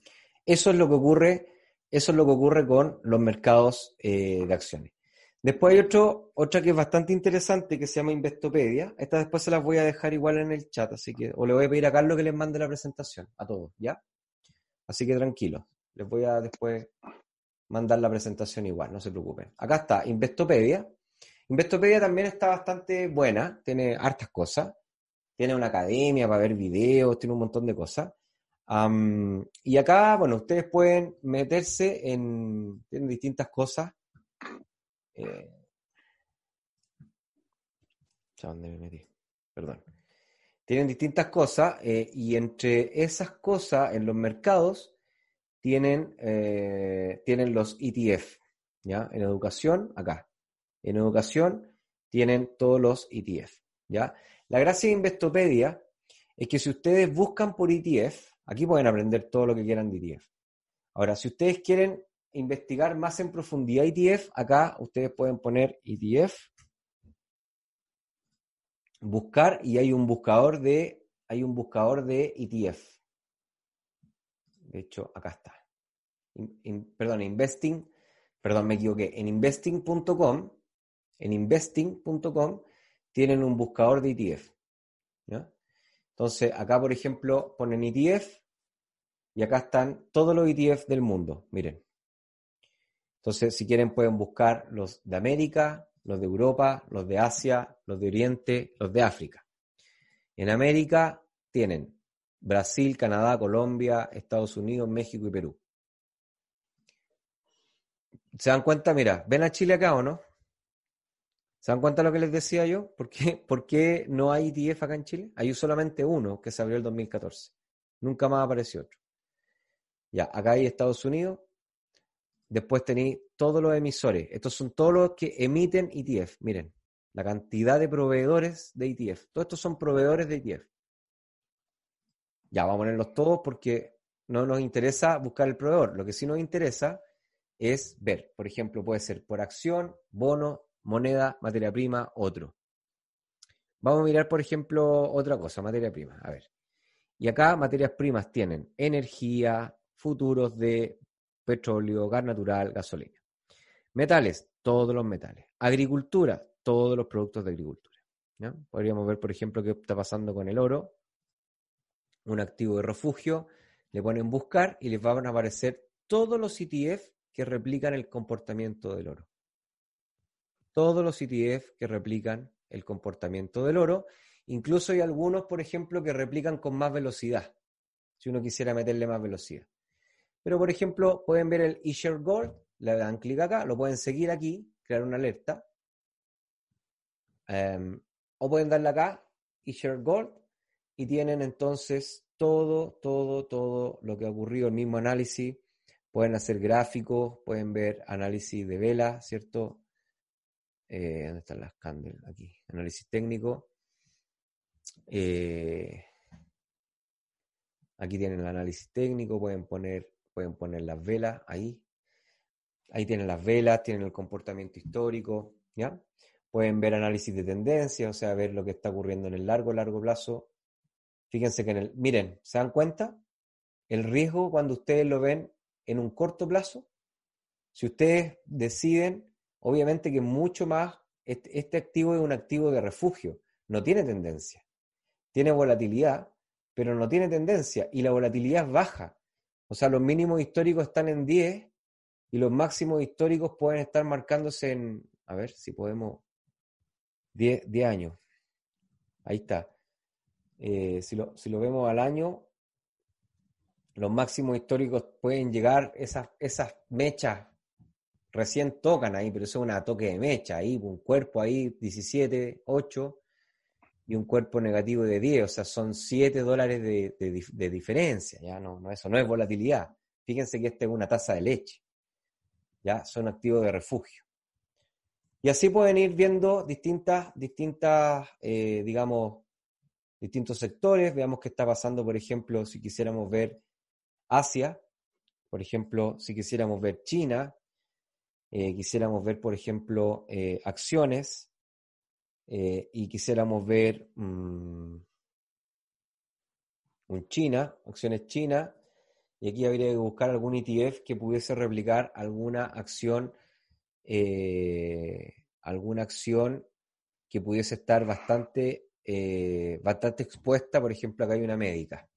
Eso es lo que ocurre con los mercados de acciones. Después hay otra que es bastante interesante que se llama Investopedia. Esta después se las voy a dejar igual en el chat, así que, o le voy a pedir a Carlos que les mande la presentación a todos, ¿ya? Así que tranquilos, les voy a después... mandar la presentación igual, no se preocupen. Acá está Investopedia. Investopedia también está bastante buena, tiene hartas cosas. Tiene una academia para ver videos, tiene un montón de cosas. Y acá, bueno, ustedes pueden meterse en distintas cosas. ¿A dónde me metí? Perdón. Tienen distintas cosas, y entre esas cosas en los mercados tienen los ETF, ¿ya? En educación, acá. En educación tienen todos los ETF, ¿ya? La gracia de Investopedia es que si ustedes buscan por ETF, aquí pueden aprender todo lo que quieran de ETF. Ahora, si ustedes quieren investigar más en profundidad ETF, acá ustedes pueden poner ETF, buscar, y hay un buscador de ETF. De hecho, acá está. Perdón, me equivoqué. En Investing.com tienen un buscador de ETF, ¿ya? Entonces, acá, por ejemplo, ponen ETF y acá están todos los ETF del mundo, miren. Entonces, si quieren, pueden buscar los de América, los de Europa, los de Asia, los de Oriente, los de África. En América tienen Brasil, Canadá, Colombia, Estados Unidos, México y Perú. ¿Se dan cuenta? Mira, ¿ven a Chile acá o no? ¿Se dan cuenta de lo que les decía yo? ¿Por qué no hay ETF acá en Chile? Hay solamente uno que se abrió el 2014. Nunca más apareció otro. Ya, acá hay Estados Unidos. Después tenéis todos los emisores. Estos son todos los que emiten ETF. Miren, la cantidad de proveedores de ETF. Todos estos son proveedores de ETF. Ya, vamos a ponerlos todos porque no nos interesa buscar el proveedor. Lo que sí nos interesa es ver. Por ejemplo, puede ser por acción, bono, moneda, materia prima, otro. Vamos a mirar, por ejemplo, otra cosa, materia prima. A ver. Y acá materias primas tienen energía, futuros de petróleo, gas natural, gasolina. Metales, todos los metales. Agricultura, todos los productos de agricultura, ¿no? Podríamos ver, por ejemplo, qué está pasando con el oro. Un activo de refugio. Le ponen buscar y les van a aparecer todos los ETF que replican el comportamiento del oro. Todos los ETF que replican el comportamiento del oro. Incluso hay algunos, por ejemplo, que replican con más velocidad, si uno quisiera meterle más velocidad. Pero, por ejemplo, pueden ver el eShare Gold, le dan clic acá, lo pueden seguir aquí, crear una alerta. O pueden darle acá, eShare Gold, y tienen entonces todo lo que ha ocurrido, el mismo análisis. Pueden hacer gráficos, pueden ver análisis de vela, ¿cierto? ¿Dónde están las candles? Aquí, análisis técnico. Aquí tienen el análisis técnico, pueden poner las velas, ahí tienen las velas, tienen el comportamiento histórico, ¿ya? Pueden ver análisis de tendencia, o sea, ver lo que está ocurriendo en el largo plazo. Fíjense que miren, ¿se dan cuenta? El riesgo cuando ustedes lo ven en un corto plazo, si ustedes deciden, obviamente que mucho más, este activo es un activo de refugio, no tiene tendencia, tiene volatilidad, pero no tiene tendencia y la volatilidad es baja. O sea, los mínimos históricos están en 10 y los máximos históricos pueden estar marcándose en, a ver si podemos, 10 años. Ahí está. Si lo vemos al año, los máximos históricos pueden llegar, esas mechas recién tocan ahí, pero eso es un toque de mecha, ahí un cuerpo ahí 17, 8 y un cuerpo negativo de 10, o sea, son $7 de diferencia, ya no, eso no es volatilidad. Fíjense que esta es una taza de leche, ya son activos de refugio. Y así pueden ir viendo distintos sectores. Veamos qué está pasando, por ejemplo, si quisiéramos ver Asia, por ejemplo, si quisiéramos ver China, quisiéramos ver, por ejemplo, acciones. Y quisiéramos ver acciones China, y aquí habría que buscar algún ETF que pudiese replicar alguna acción que pudiese estar bastante expuesta. Por ejemplo, acá hay una médica,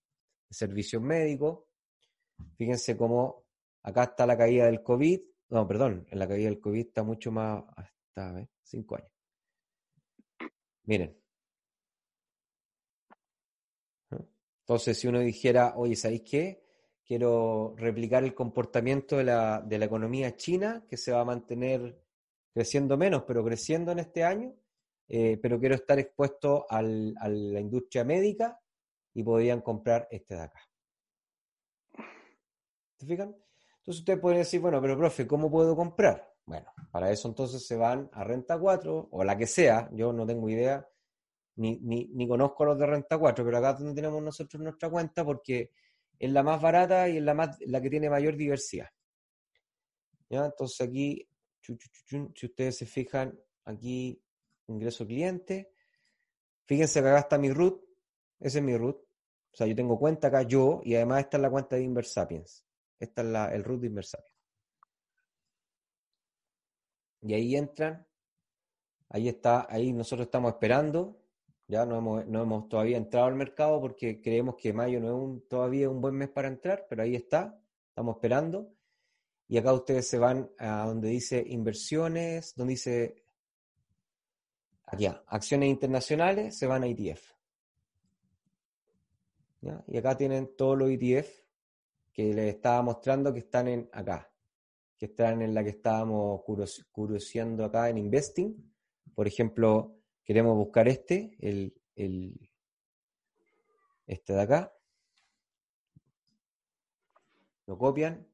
servicios médicos. Fíjense cómo acá está la caída del COVID, no, perdón, en la caída del COVID está mucho más, hasta 5 años. Miren. Entonces, si uno dijera, oye, ¿sabéis qué? Quiero replicar el comportamiento de la economía china, que se va a mantener creciendo menos, pero creciendo en este año, pero quiero estar expuesto a la industria médica, y podrían comprar este de acá. ¿Se fijan? Entonces ustedes pueden decir, bueno, pero profe, ¿cómo puedo comprar? Bueno, para eso entonces se van a Renta4, o la que sea, yo no tengo idea, ni conozco a los de Renta4, pero acá es donde tenemos nosotros nuestra cuenta, porque es la más barata y es la que tiene mayor diversidad. ¿Ya? Entonces aquí, si ustedes se fijan, aquí ingreso cliente. Fíjense que acá está mi root. Ese es mi root. O sea, yo tengo cuenta acá yo, y además esta es la cuenta de Inversapiens. Esta es el root de Inversapiens. Y ahí entran. Ahí está, ahí nosotros estamos esperando. Ya no hemos todavía entrado al mercado porque creemos que mayo no es todavía un buen mes para entrar, pero ahí está, estamos esperando. Y acá ustedes se van a donde dice inversiones, donde dice aquí, acciones internacionales, se van a ETF. ¿Ya? Y acá tienen todos los ETF que les estaba mostrando que están en acá, que están en la que estábamos curioseando acá en Investing. Por ejemplo, queremos buscar este de acá. Lo copian,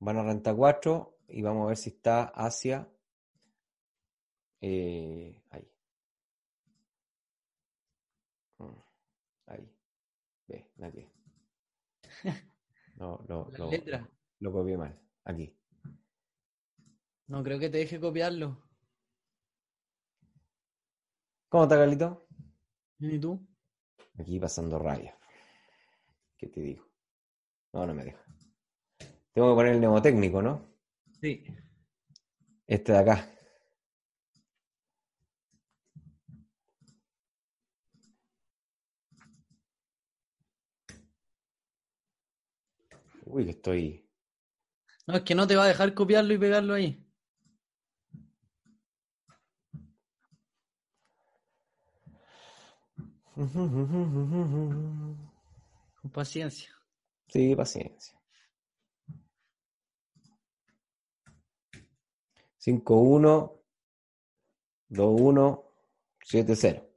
van a Renta4 y vamos a ver si está hacia ahí. Ahí. Ve, aquí. No, lo copié mal. Aquí. No, creo que te deje copiarlo. ¿Cómo está, Carlito? ¿Y tú? Aquí pasando rabia. ¿Qué te digo? No me deja. Tengo que poner el mnemotécnico, ¿no? Sí. Este de acá. Uy, que estoy... No, es que no te va a dejar copiarlo y pegarlo ahí. Con paciencia. Sí, paciencia. 5-1 2-1 7-0.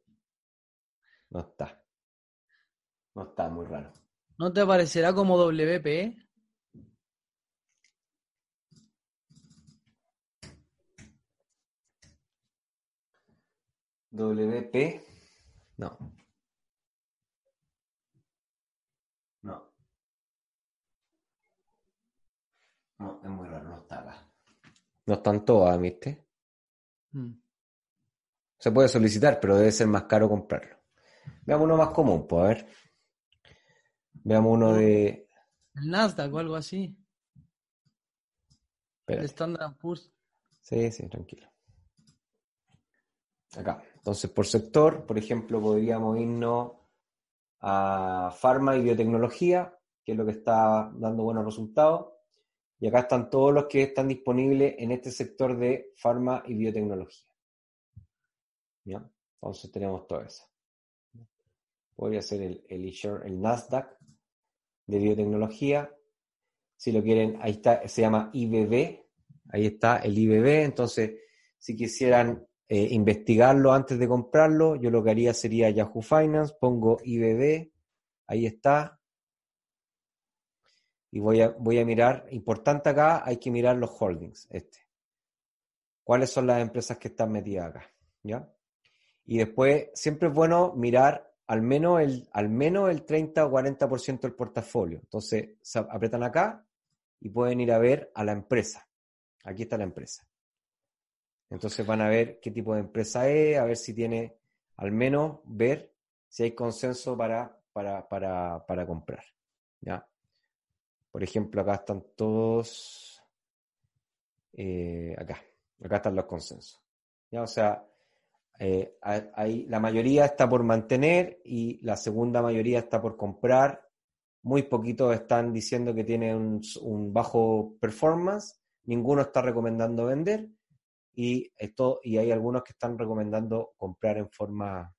No está. No está, muy raro. ¿No te aparecerá como WPE? WP. No. No, es muy raro, no está acá. No están todas, ¿viste? Se puede solicitar, pero debe ser más caro comprarlo. Veamos uno más común, pues, a ver. Veamos uno de... El Nasdaq o algo así. Espérate. El Standard & Poor's. Sí, tranquilo. Acá. Entonces, por sector, por ejemplo, podríamos irnos a farma y biotecnología, que es lo que está dando buenos resultados. Y acá están todos los que están disponibles en este sector de farma y biotecnología. ¿Ya? Entonces tenemos todo eso. Podría ser el Nasdaq de biotecnología. Si lo quieren, ahí está, se llama IBB. Ahí está el IBB. Entonces, si quisieran investigarlo antes de comprarlo, yo lo que haría sería Yahoo Finance. Pongo IBB. Ahí está. Y voy a mirar, importante acá, hay que mirar los holdings, ¿Cuáles son las empresas que están metidas acá? ¿Ya? Y después, siempre es bueno mirar al menos el 30 o 40% del portafolio. Entonces, se apretan acá y pueden ir a ver a la empresa. Aquí está la empresa. Entonces van a ver qué tipo de empresa es, a ver si tiene, al menos ver si hay consenso para comprar. ¿Ya? Por ejemplo, acá están todos, acá están los consensos. ¿Ya? O sea, la mayoría está por mantener y la segunda mayoría está por comprar. Muy poquitos están diciendo que tienen un bajo performance, ninguno está recomendando vender y hay algunos que están recomendando comprar en forma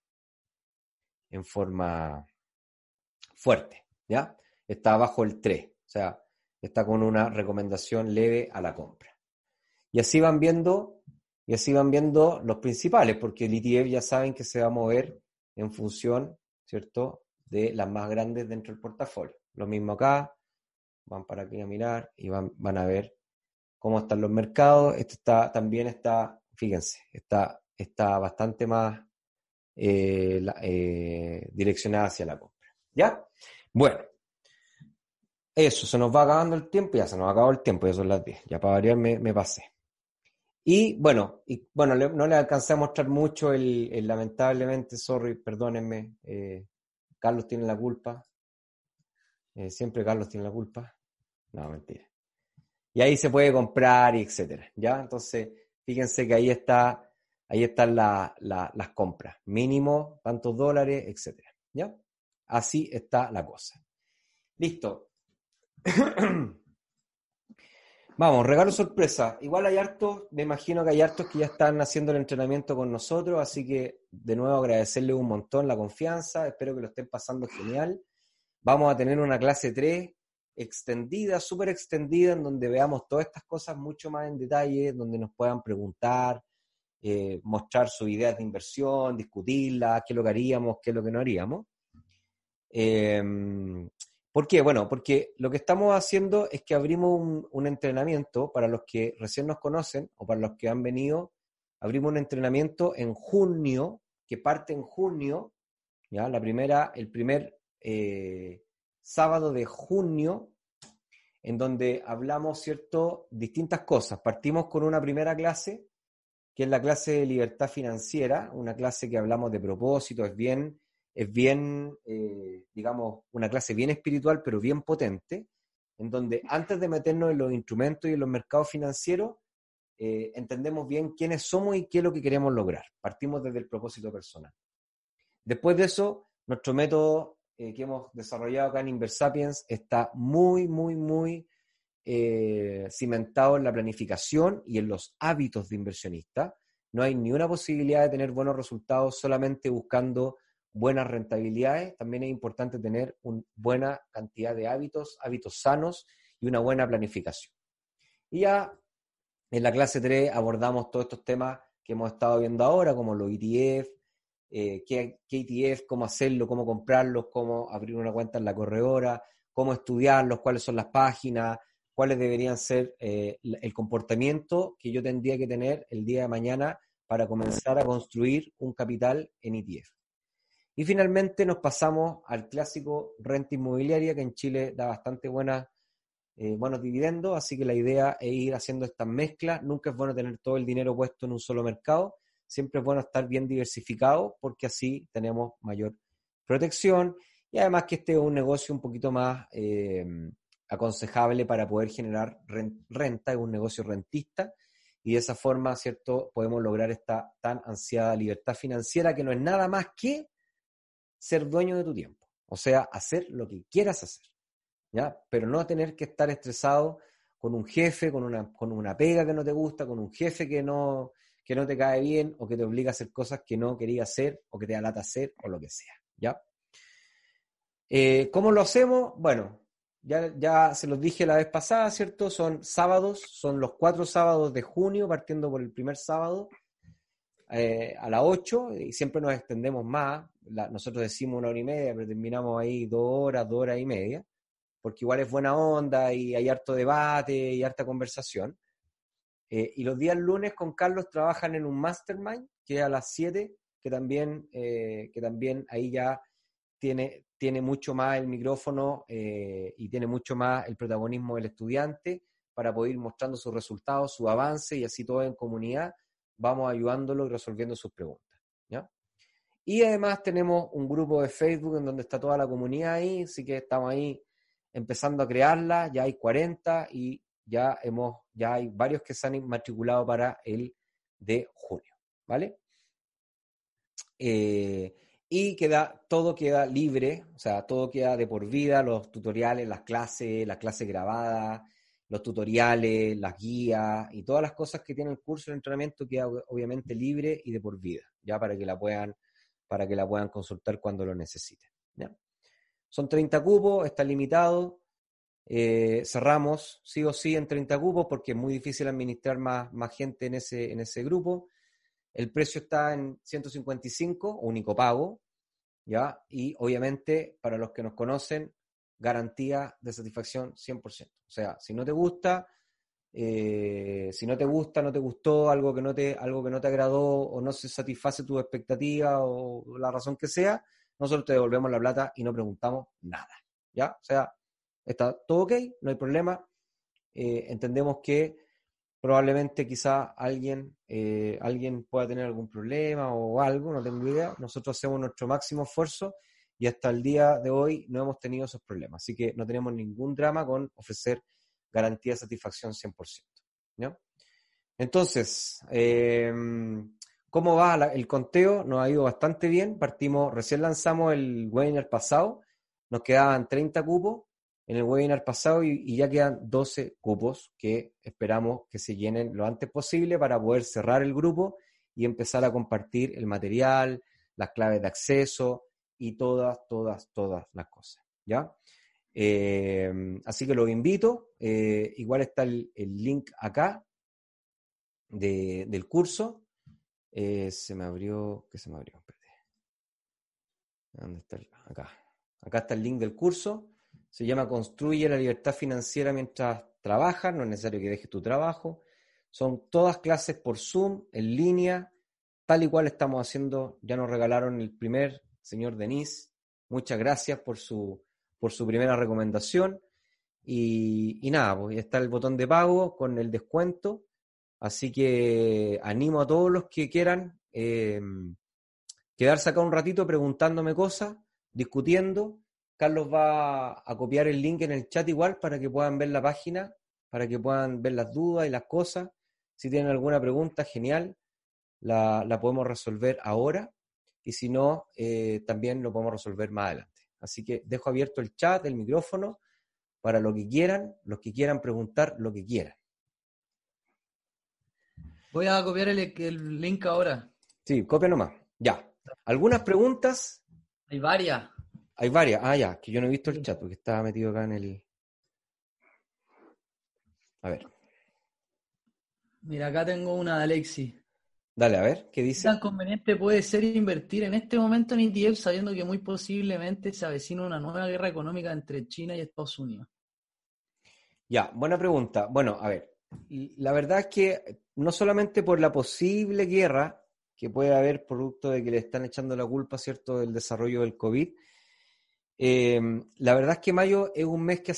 fuerte, ¿ya? Está abajo el 3, o sea, está con una recomendación leve a la compra. Y así van viendo los principales, porque el ETF ya saben que se va a mover en función, ¿cierto?, de las más grandes dentro del portafolio. Lo mismo acá, van para aquí a mirar y van a ver cómo están los mercados. Esto también está, fíjense, está bastante más direccionada hacia la compra. ¿Ya? Bueno, eso, se nos va acabando el tiempo, ya se nos ha acabado el tiempo, ya son las 10, ya para variar me pasé. Y bueno, no les alcancé a mostrar mucho el lamentablemente, sorry, perdónenme, Carlos tiene la culpa. Siempre Carlos tiene la culpa. No, mentira. Y ahí se puede comprar y etcétera, ¿ya? Entonces, fíjense que ahí están las compras. Mínimo, tantos dólares, etcétera, ¿ya? Así está la cosa. Listo. Vamos, regalo sorpresa. Igual hay hartos, me imagino que hay hartos que ya están haciendo el entrenamiento con nosotros, así que de nuevo agradecerles un montón la confianza, espero que lo estén pasando genial. Vamos a tener una clase 3 extendida, súper extendida, en donde veamos todas estas cosas mucho más en detalle, donde nos puedan preguntar, mostrar sus ideas de inversión, discutirlas, qué es lo que haríamos, qué es lo que no haríamos. ¿Por qué? Bueno, porque lo que estamos haciendo es que abrimos un entrenamiento para los que recién nos conocen o para los que han venido. Abrimos un entrenamiento en junio, que parte en junio, ¿ya? El primer sábado de junio, en donde hablamos, ¿cierto?, distintas cosas. Partimos con una primera clase, que es la clase de libertad financiera, una clase que hablamos de propósito, es bien, digamos, una clase bien espiritual, pero bien potente, en donde antes de meternos en los instrumentos y en los mercados financieros, entendemos bien quiénes somos y qué es lo que queremos lograr. Partimos desde el propósito personal. Después de eso, nuestro método que hemos desarrollado acá en Inversapiens está muy, muy, muy cimentado en la planificación y en los hábitos de inversionista. No hay ni una posibilidad de tener buenos resultados solamente buscando buenas rentabilidades. También es importante tener una buena cantidad de hábitos sanos y una buena planificación. Y ya en la clase 3 abordamos todos estos temas que hemos estado viendo ahora, como los ETF, qué ETF, cómo hacerlo, cómo comprarlos, cómo abrir una cuenta en la corredora, cómo estudiarlos, cuáles son las páginas, cuáles deberían ser el comportamiento que yo tendría que tener el día de mañana para comenzar a construir un capital en ETF. Y finalmente nos pasamos al clásico renta inmobiliaria, que en Chile da bastante buenos dividendos, así que la idea es ir haciendo estas mezclas. Nunca es bueno tener todo el dinero puesto en un solo mercado, siempre es bueno estar bien diversificado, porque así tenemos mayor protección, y además que este es un negocio un poquito más aconsejable para poder generar renta, es un negocio rentista, y de esa forma, ¿cierto?, podemos lograr esta tan ansiada libertad financiera, que no es nada más que ser dueño de tu tiempo, o sea, hacer lo que quieras hacer, ¿ya? Pero no tener que estar estresado con un jefe, con una pega que no te gusta, con un jefe que no te cae bien, o que te obliga a hacer cosas que no querías hacer, o que te da lata hacer, o lo que sea, ¿ya? ¿Cómo lo hacemos? Bueno, ya se los dije la vez pasada, ¿cierto? Son los 4 sábados de junio, partiendo por el primer sábado, a las 8, y siempre nos extendemos más. Nosotros decimos 1 hora y media, pero terminamos ahí 2 horas y media, porque igual es buena onda y hay harto debate y harta conversación. Y los días lunes con Carlos trabajan en un mastermind, que es a las 7, que también ahí ya tiene mucho más el micrófono y tiene mucho más el protagonismo del estudiante para poder ir mostrando sus resultados, su avance, y así todo en comunidad vamos ayudándolo y resolviendo sus preguntas, ¿ya? Y además tenemos un grupo de Facebook en donde está toda la comunidad ahí, así que estamos ahí empezando a crearla, ya hay 40 y ya hay varios que se han matriculado para el de junio, ¿vale? Y todo queda libre, o sea, todo queda de por vida, los tutoriales, las clases grabadas, los tutoriales, las guías y todas las cosas que tiene el curso de entrenamiento queda obviamente libre y de por vida, ya para que la puedan consultar cuando lo necesiten, ¿ya? Son 30 cupos, está limitado. Cerramos sí o sí en 30 cupos porque es muy difícil administrar más gente en ese grupo. El precio está en 155, único pago, ¿ya? Y obviamente, para los que nos conocen, garantía de satisfacción 100%. O sea, si no te gusta, no te gustó, algo que no te agradó o no se satisface tu expectativa o la razón que sea, nosotros te devolvemos la plata y no preguntamos nada, ¿ya? O sea, está todo ok, no hay problema. Entendemos que probablemente quizá alguien pueda tener algún problema o algo, no tengo idea. Nosotros hacemos nuestro máximo esfuerzo y hasta el día de hoy no hemos tenido esos problemas. Así que no tenemos ningún drama con ofrecer garantía de satisfacción 100%, ¿no? Entonces, ¿cómo va el conteo? Nos ha ido bastante bien. Recién lanzamos el webinar pasado. Nos quedaban 30 cupos en el webinar pasado y ya quedan 12 cupos que esperamos que se llenen lo antes posible para poder cerrar el grupo y empezar a compartir el material, las claves de acceso y todas las cosas, ¿ya? Así que los invito. Igual está el link acá del curso. Se me abrió. Espérate. ¿Dónde está? Acá. Acá está el link del curso. Se llama Construye la libertad financiera mientras trabajas. No es necesario que dejes tu trabajo. Son todas clases por Zoom, en línea, tal y cual estamos haciendo. Ya nos regalaron el primer, señor Denis. Muchas gracias por su primera recomendación. Y nada, pues está el botón de pago con el descuento. Así que animo a todos los que quieran quedarse acá un ratito preguntándome cosas, discutiendo. Carlos va a copiar el link en el chat igual para que puedan ver la página, para que puedan ver las dudas y las cosas. Si tienen alguna pregunta, genial, la podemos resolver ahora. Y si no, también lo podemos resolver más adelante. Así que dejo abierto el chat, el micrófono, para lo que quieran, los que quieran preguntar lo que quieran. Voy a copiar el link ahora. Sí, copia nomás. Ya. ¿Algunas preguntas? Hay varias. Ah, ya, que yo no he visto el chat porque estaba metido acá en el... A ver. Mira, acá tengo una de Alexi. Dale, a ver, ¿qué dice? ¿Qué tan conveniente puede ser invertir en este momento en ETF sabiendo que muy posiblemente se avecina una nueva guerra económica entre China y Estados Unidos? Ya, buena pregunta. Bueno, a ver. La verdad es que no solamente por la posible guerra que puede haber producto de que le están echando la culpa, ¿cierto?, del desarrollo del COVID. La verdad es que mayo es un mes que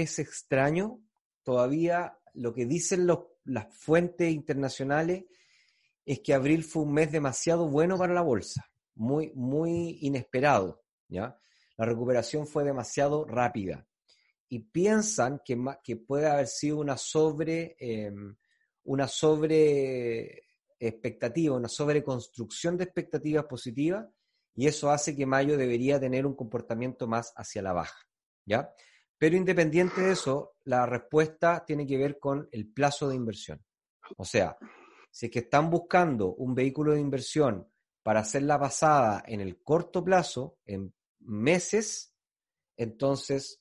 es extraño. Todavía lo que dicen las fuentes internacionales es que abril fue un mes demasiado bueno para la bolsa. Muy, muy inesperado, ¿ya? La recuperación fue demasiado rápida. Y piensan que puede haber sido una sobreconstrucción de expectativas positivas, y eso hace que mayo debería tener un comportamiento más hacia la baja, ¿ya? Pero independiente de eso, la respuesta tiene que ver con el plazo de inversión. O sea, si es que están buscando un vehículo de inversión para hacer la pasada en el corto plazo, en meses, entonces...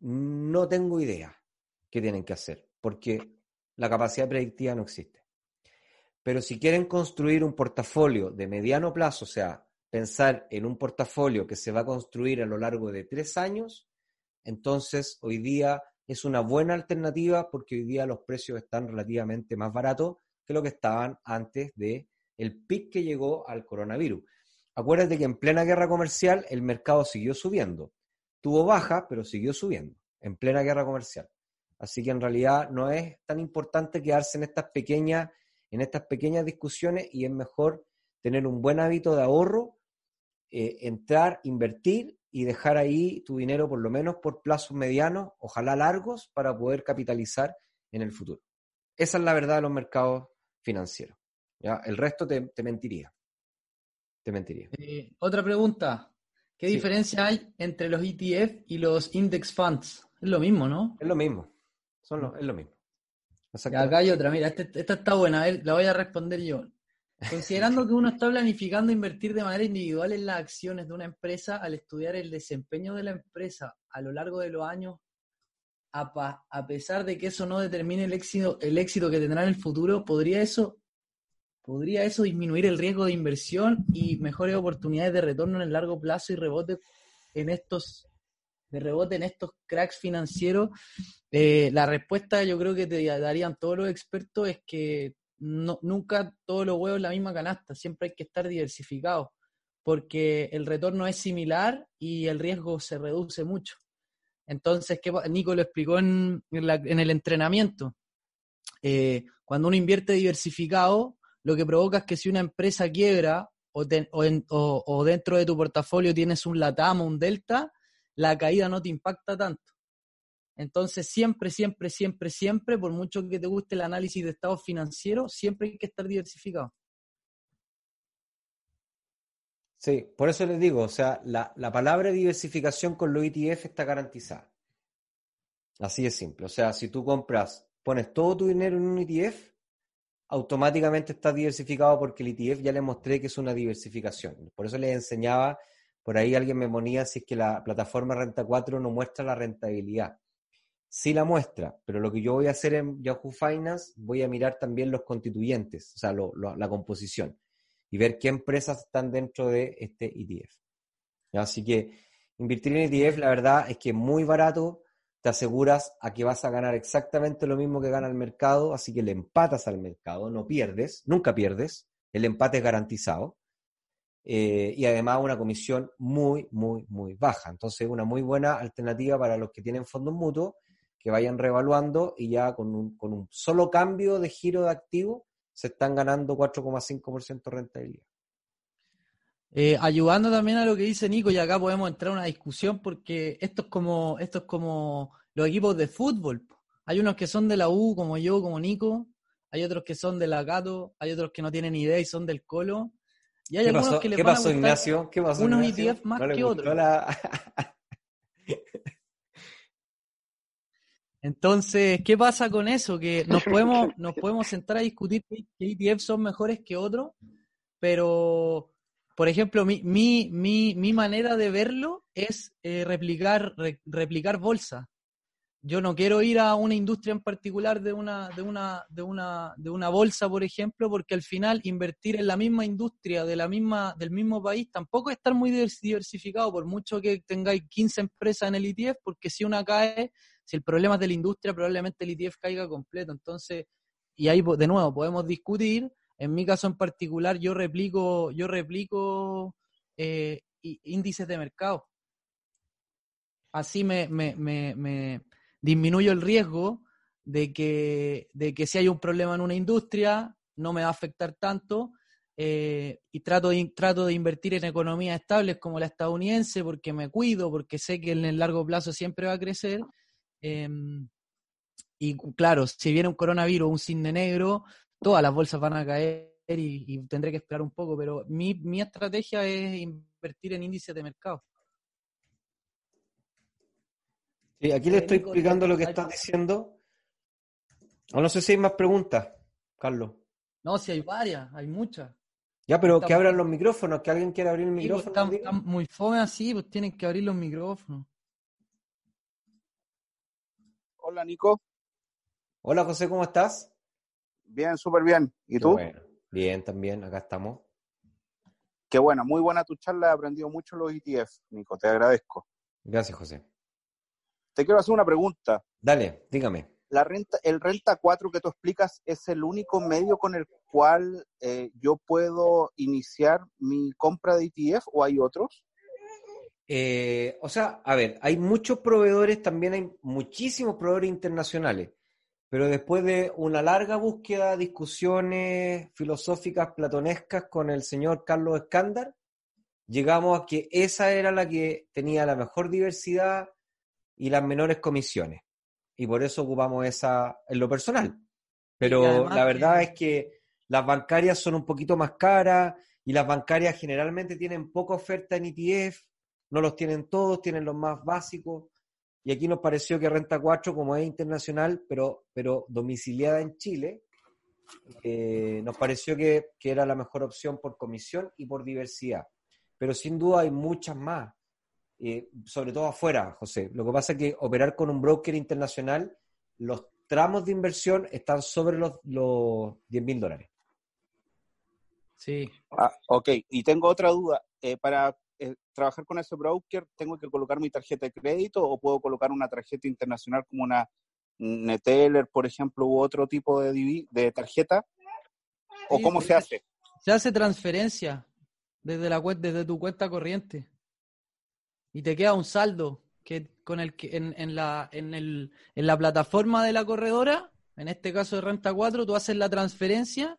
no tengo idea qué tienen que hacer, porque la capacidad predictiva no existe. Pero si quieren construir un portafolio de mediano plazo, o sea, pensar en un portafolio que se va a construir a lo largo de 3 años, entonces hoy día es una buena alternativa porque hoy día los precios están relativamente más baratos que lo que estaban antes del pic que llegó al coronavirus. Acuérdate que en plena guerra comercial el mercado siguió subiendo. Tuvo baja, pero siguió subiendo, en plena guerra comercial. Así que en realidad no es tan importante quedarse en estas pequeñas discusiones, y es mejor tener un buen hábito de ahorro, entrar, invertir y dejar ahí tu dinero por lo menos por plazos medianos, ojalá largos, para poder capitalizar en el futuro. Esa es la verdad de los mercados financieros, ¿ya? El resto te mentiría. Otra pregunta. ¿Qué diferencia hay entre los ETF y los index funds? Es lo mismo, ¿no? Es lo mismo. Es lo mismo. Acá hay otra. Mira, esta está buena. A ver, la voy a responder yo. Considerando que uno está planificando invertir de manera individual en las acciones de una empresa, al estudiar el desempeño de la empresa a lo largo de los años, a pesar de que eso no determine el éxito que tendrá en el futuro, ¿podría eso disminuir el riesgo de inversión y mejores oportunidades de retorno en el largo plazo y rebote en estos cracks financieros? La respuesta, yo creo que te darían todos los expertos, es que no, nunca todos los huevos en la misma canasta, siempre hay que estar diversificados, porque el retorno es similar y el riesgo se reduce mucho. Entonces, Nico lo explicó en el entrenamiento. Cuando uno invierte diversificado, lo que provoca es que si una empresa quiebra o dentro de tu portafolio tienes un Latam o un Delta, la caída no te impacta tanto. Entonces, siempre, por mucho que te guste el análisis de estados financieros, siempre hay que estar diversificado. Sí, por eso les digo, o sea, la palabra diversificación con los ETF está garantizada. Así de simple. O sea, si tú pones todo tu dinero en un ETF, automáticamente estás diversificado, porque el ETF ya les mostré que es una diversificación. Por eso les enseñaba, por ahí alguien me ponía si es que la plataforma Renta4 no muestra la rentabilidad. Sí la muestra, pero lo que yo voy a hacer en Yahoo Finance, voy a mirar también los constituyentes, o sea, la composición, y ver qué empresas están dentro de este ETF. Así que invertir en ETF, la verdad es que es muy barato, te aseguras a que vas a ganar exactamente lo mismo que gana el mercado, así que le empatas al mercado, no pierdes, nunca pierdes, el empate es garantizado, y además una comisión muy, muy, muy baja. Entonces, una muy buena alternativa para los que tienen fondos mutuos, que vayan revaluando y ya con un solo cambio de giro de activo, se están ganando 4,5% rentabilidad. Ayudando también a lo que dice Nico, y acá podemos entrar a una discusión, porque esto es como los equipos de fútbol. Hay unos que son de la U, como yo, como Nico, hay otros que son de la Cato, hay otros que no tienen idea y son del Colo, y hay algunos que le van a gustar Ignacio? ¿Qué pasó, unos Ignacio? ETF más no que otros. Entonces, ¿qué pasa con eso? Que nos podemos sentar a discutir qué ETF son mejores que otros, pero, por ejemplo, mi manera de verlo es replicar bolsa. Yo no quiero ir a una industria en particular de una bolsa, por ejemplo, porque al final invertir en la misma industria del mismo país tampoco es estar muy diversificado, por mucho que tengáis 15 empresas en el ETF, porque si una cae, si el problema es de la industria, probablemente el ETF caiga completo. Entonces, y ahí de nuevo podemos discutir. En mi caso en particular, yo replico índices de mercado. Así me disminuyo el riesgo de que si hay un problema en una industria, no me va a afectar tanto, y trato de invertir en economías estables como la estadounidense, porque me cuido, porque sé que en el largo plazo siempre va a crecer. Y claro, si viene un coronavirus, un cisne negro, todas las bolsas van a caer y tendré que esperar un poco, pero mi estrategia es invertir en índices de mercado. Sí, aquí le estoy explicando lo que estás diciendo. No sé si hay más preguntas, Carlos. No, si hay varias, hay muchas. Ya, pero que abran los micrófonos, que alguien quiera abrir el micrófono. Sí, pues, están muy fome así, pues tienen que abrir los micrófonos. Hola, Nico. Hola, José, ¿cómo estás? Bien, súper bien. ¿Y tú? Bueno. Bien, también, acá estamos. Qué bueno, muy buena tu charla, he aprendido mucho los ETF, Nico, te agradezco. Gracias, José. Te quiero hacer una pregunta. Dale, dígame. El Renta4 que tú explicas es el único medio con el cual yo puedo iniciar mi compra de ETF, ¿o hay otros? O sea, a ver, hay muchos proveedores, también hay muchísimos proveedores internacionales, pero después de una larga búsqueda, discusiones filosóficas platonescas con el señor Carlos Escándar, llegamos a que esa era la que tenía la mejor diversidad y las menores comisiones, y por eso ocupamos esa en lo personal. Pero la verdad es que las bancarias son un poquito más caras, y las bancarias generalmente tienen poca oferta en ETF, no los tienen todos, tienen los más básicos, y aquí nos pareció que Renta4, como es internacional, pero domiciliada en Chile, nos pareció que era la mejor opción por comisión y por diversidad. Pero sin duda hay muchas más, sobre todo afuera, José. Lo que pasa es que operar con un broker internacional, los tramos de inversión están sobre los $10,000. Sí. Ah, ok, y tengo otra duda. Para trabajar con ese broker, ¿tengo que colocar mi tarjeta de crédito o puedo colocar una tarjeta internacional como una Neteller, por ejemplo, u otro tipo de tarjeta? ¿O sí, cómo se hace? Se hace transferencia desde la web, desde tu cuenta corriente. Y te queda un saldo que con el que en la plataforma de la corredora, en este caso de Renta4, tú haces la transferencia.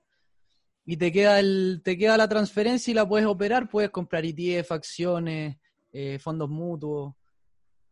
Y te queda la transferencia y la puedes operar, puedes comprar ETF, acciones, fondos mutuos.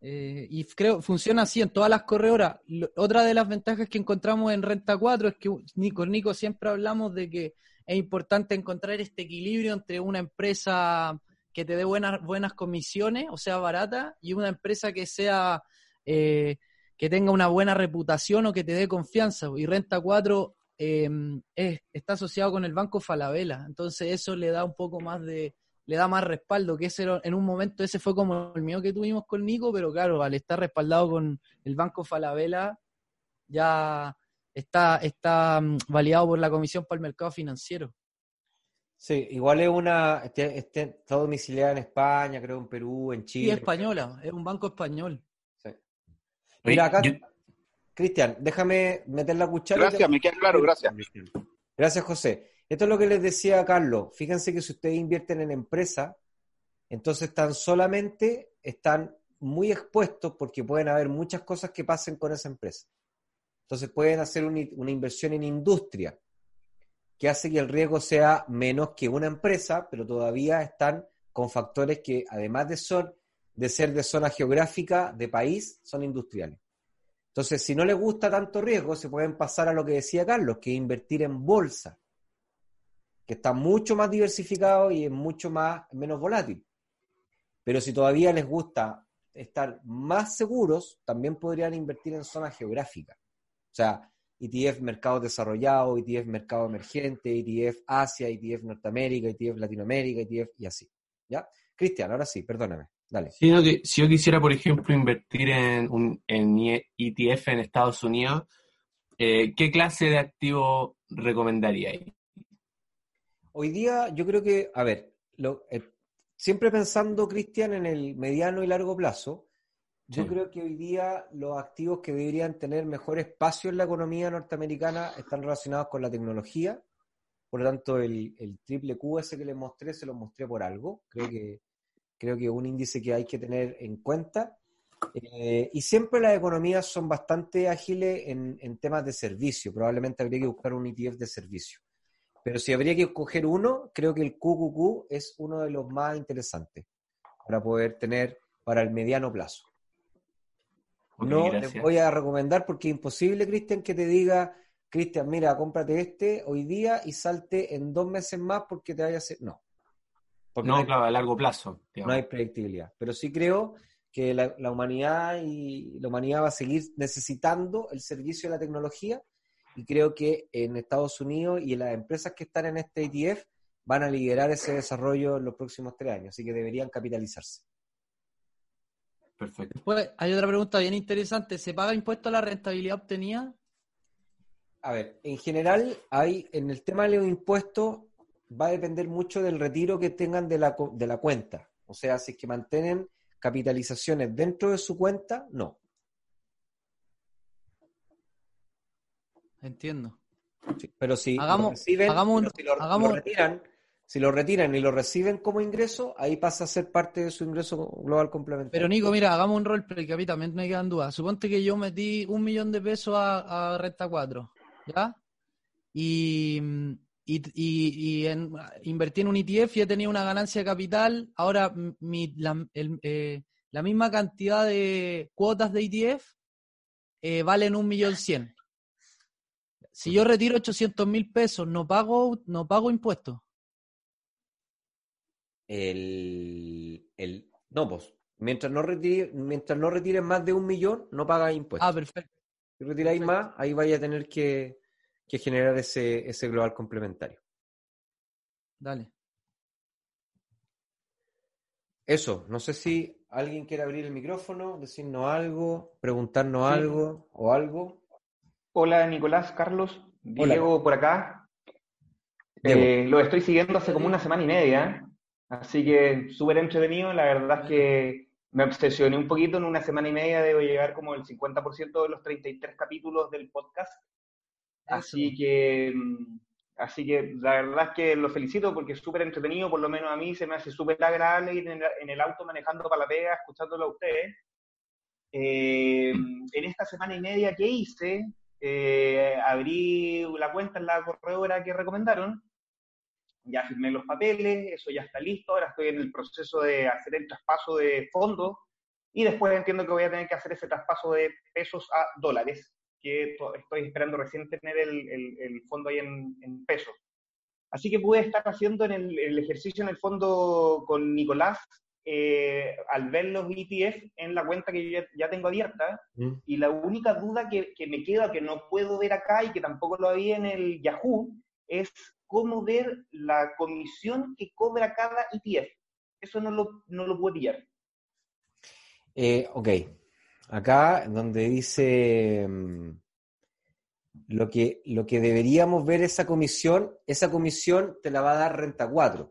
Y creo funciona así en todas las corredoras. Otra de las ventajas que encontramos en Renta4 es que con Nico siempre hablamos de que es importante encontrar este equilibrio entre una empresa que te dé buenas comisiones, o sea, barata, y una empresa que sea que tenga una buena reputación o que te dé confianza. Y Renta4 está asociado con el Banco Falabella, entonces eso le da más respaldo, que ese en un momento ese fue como el miedo que tuvimos con Nico, pero claro, al estar respaldado con el Banco Falabella ya está validado por la Comisión para el Mercado Financiero. Sí, igual es está domiciliada en España, creo, en Perú, en Chile. Sí, española, es un banco español. Sí. Mira, acá... Cristian, déjame meter la cuchara. Gracias, me queda claro, gracias. Gracias, José. Esto es lo que les decía a Carlos. Fíjense que si ustedes invierten en empresas, entonces están muy expuestos porque pueden haber muchas cosas que pasen con esa empresa. Entonces pueden hacer una inversión en industria que hace que el riesgo sea menos que una empresa, pero todavía están con factores que, además de ser de zona geográfica, de país, son industriales. Entonces, si no les gusta tanto riesgo, se pueden pasar a lo que decía Carlos, que es invertir en bolsa, que está mucho más diversificado y es menos volátil. Pero si todavía les gusta estar más seguros, también podrían invertir en zonas geográficas. O sea, ETF mercados desarrollados, ETF mercado emergente, ETF Asia, ETF Norteamérica, ETF Latinoamérica, ETF y así. ¿Ya? Cristian, ahora sí, perdóname. Dale. Sino que si yo quisiera, por ejemplo, invertir en ETF en Estados Unidos, ¿qué clase de activo recomendaría ahí? Hoy día yo creo que, siempre pensando, Cristian, en el mediano y largo plazo, yo creo que hoy día los activos que deberían tener mejor espacio en la economía norteamericana están relacionados con la tecnología. Por lo tanto, el triple Q ese que les mostré, se los mostré por algo. Creo que es un índice que hay que tener en cuenta. Y siempre las economías son bastante ágiles en temas de servicio. Probablemente habría que buscar un ETF de servicio. Pero si habría que escoger uno, creo que el QQQ es uno de los más interesantes para poder tener para el mediano plazo. Okay, no gracias. Les voy a recomendar porque es imposible, Cristian, que te diga, Cristian, mira, cómprate este hoy día y salte en 2 meses más porque te vaya a hacer... No. Porque no, claro, a largo plazo. Digamos. No hay predictibilidad. Pero sí creo que la humanidad va a seguir necesitando el servicio de la tecnología y creo que en Estados Unidos y en las empresas que están en este ETF van a liderar ese desarrollo en los próximos 3 años. Así que deberían capitalizarse. Perfecto. Después hay otra pregunta bien interesante. ¿Se paga impuesto a la rentabilidad obtenida? A ver, en general, en el tema de los impuestos, va a depender mucho del retiro que tengan de la cuenta. O sea, si es que mantienen capitalizaciones dentro de su cuenta, no. Entiendo. Sí, pero si lo retiran y lo reciben como ingreso, ahí pasa a ser parte de su ingreso global complementario. Pero Nico, mira, hagamos un rol porque a mí también me quedan dudas. Suponte que yo metí $1,000,000 a Renta4, ¿ya? Y invertí en un ETF y he tenido una ganancia de capital. Ahora la misma cantidad de cuotas de ETF valen $1,100,000. Si yo retiro $800,000, no pago impuestos. No, pues mientras no retires más de $1,000,000 no pagas impuestos. Ah, perfecto. Si retiráis más, ahí vaya a tener que que es generar ese global complementario. Dale. Eso, no sé si alguien quiere abrir el micrófono, decirnos algo, preguntarnos algo o algo. Hola Nicolás, Carlos, Diego por acá. Lo estoy siguiendo hace como una semana y media, así que súper entretenido. La verdad es que me obsesioné un poquito. En una semana y media debo llegar como el 50% de los 33 capítulos del podcast. Así que la verdad es que los felicito porque es súper entretenido, por lo menos a mí se me hace súper agradable ir en el auto manejando para la pega, escuchándolo a ustedes. En esta semana y media que hice, abrí la cuenta en la corredora que recomendaron, ya firmé los papeles, eso ya está listo, ahora estoy en el proceso de hacer el traspaso de fondos y después entiendo que voy a tener que hacer ese traspaso de pesos a dólares, que estoy esperando recién tener el fondo ahí en pesos. Así que pude estar haciendo en el ejercicio en el fondo con Nicolás, al ver los ETF en la cuenta que yo ya tengo abierta, y la única duda que me queda, que no puedo ver acá y que tampoco lo había en el Yahoo, es cómo ver la comisión que cobra cada ETF. Eso no lo puedo pillar. Ok. Acá, donde dice lo que deberíamos ver, esa comisión te la va a dar Renta4.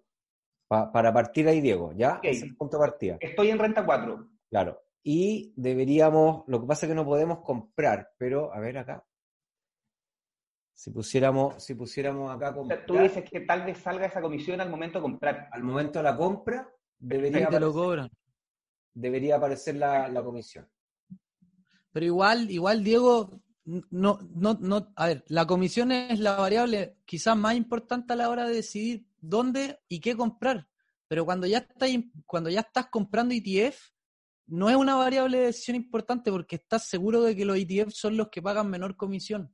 Para partir ahí, Diego, ¿ya? Okay. Ese es el punto de partida. Estoy en Renta4. Claro. Y deberíamos, lo que pasa es que no podemos comprar, pero, a ver acá. Si pusiéramos acá comprar. O sea, tú dices que tal vez salga esa comisión al momento de comprar. Al momento de la compra, debería aparecer la comisión. Pero igual Diego, no, a ver, la comisión es la variable quizás más importante a la hora de decidir dónde y qué comprar. Pero cuando ya estás comprando ETF, no es una variable de decisión importante porque estás seguro de que los ETF son los que pagan menor comisión.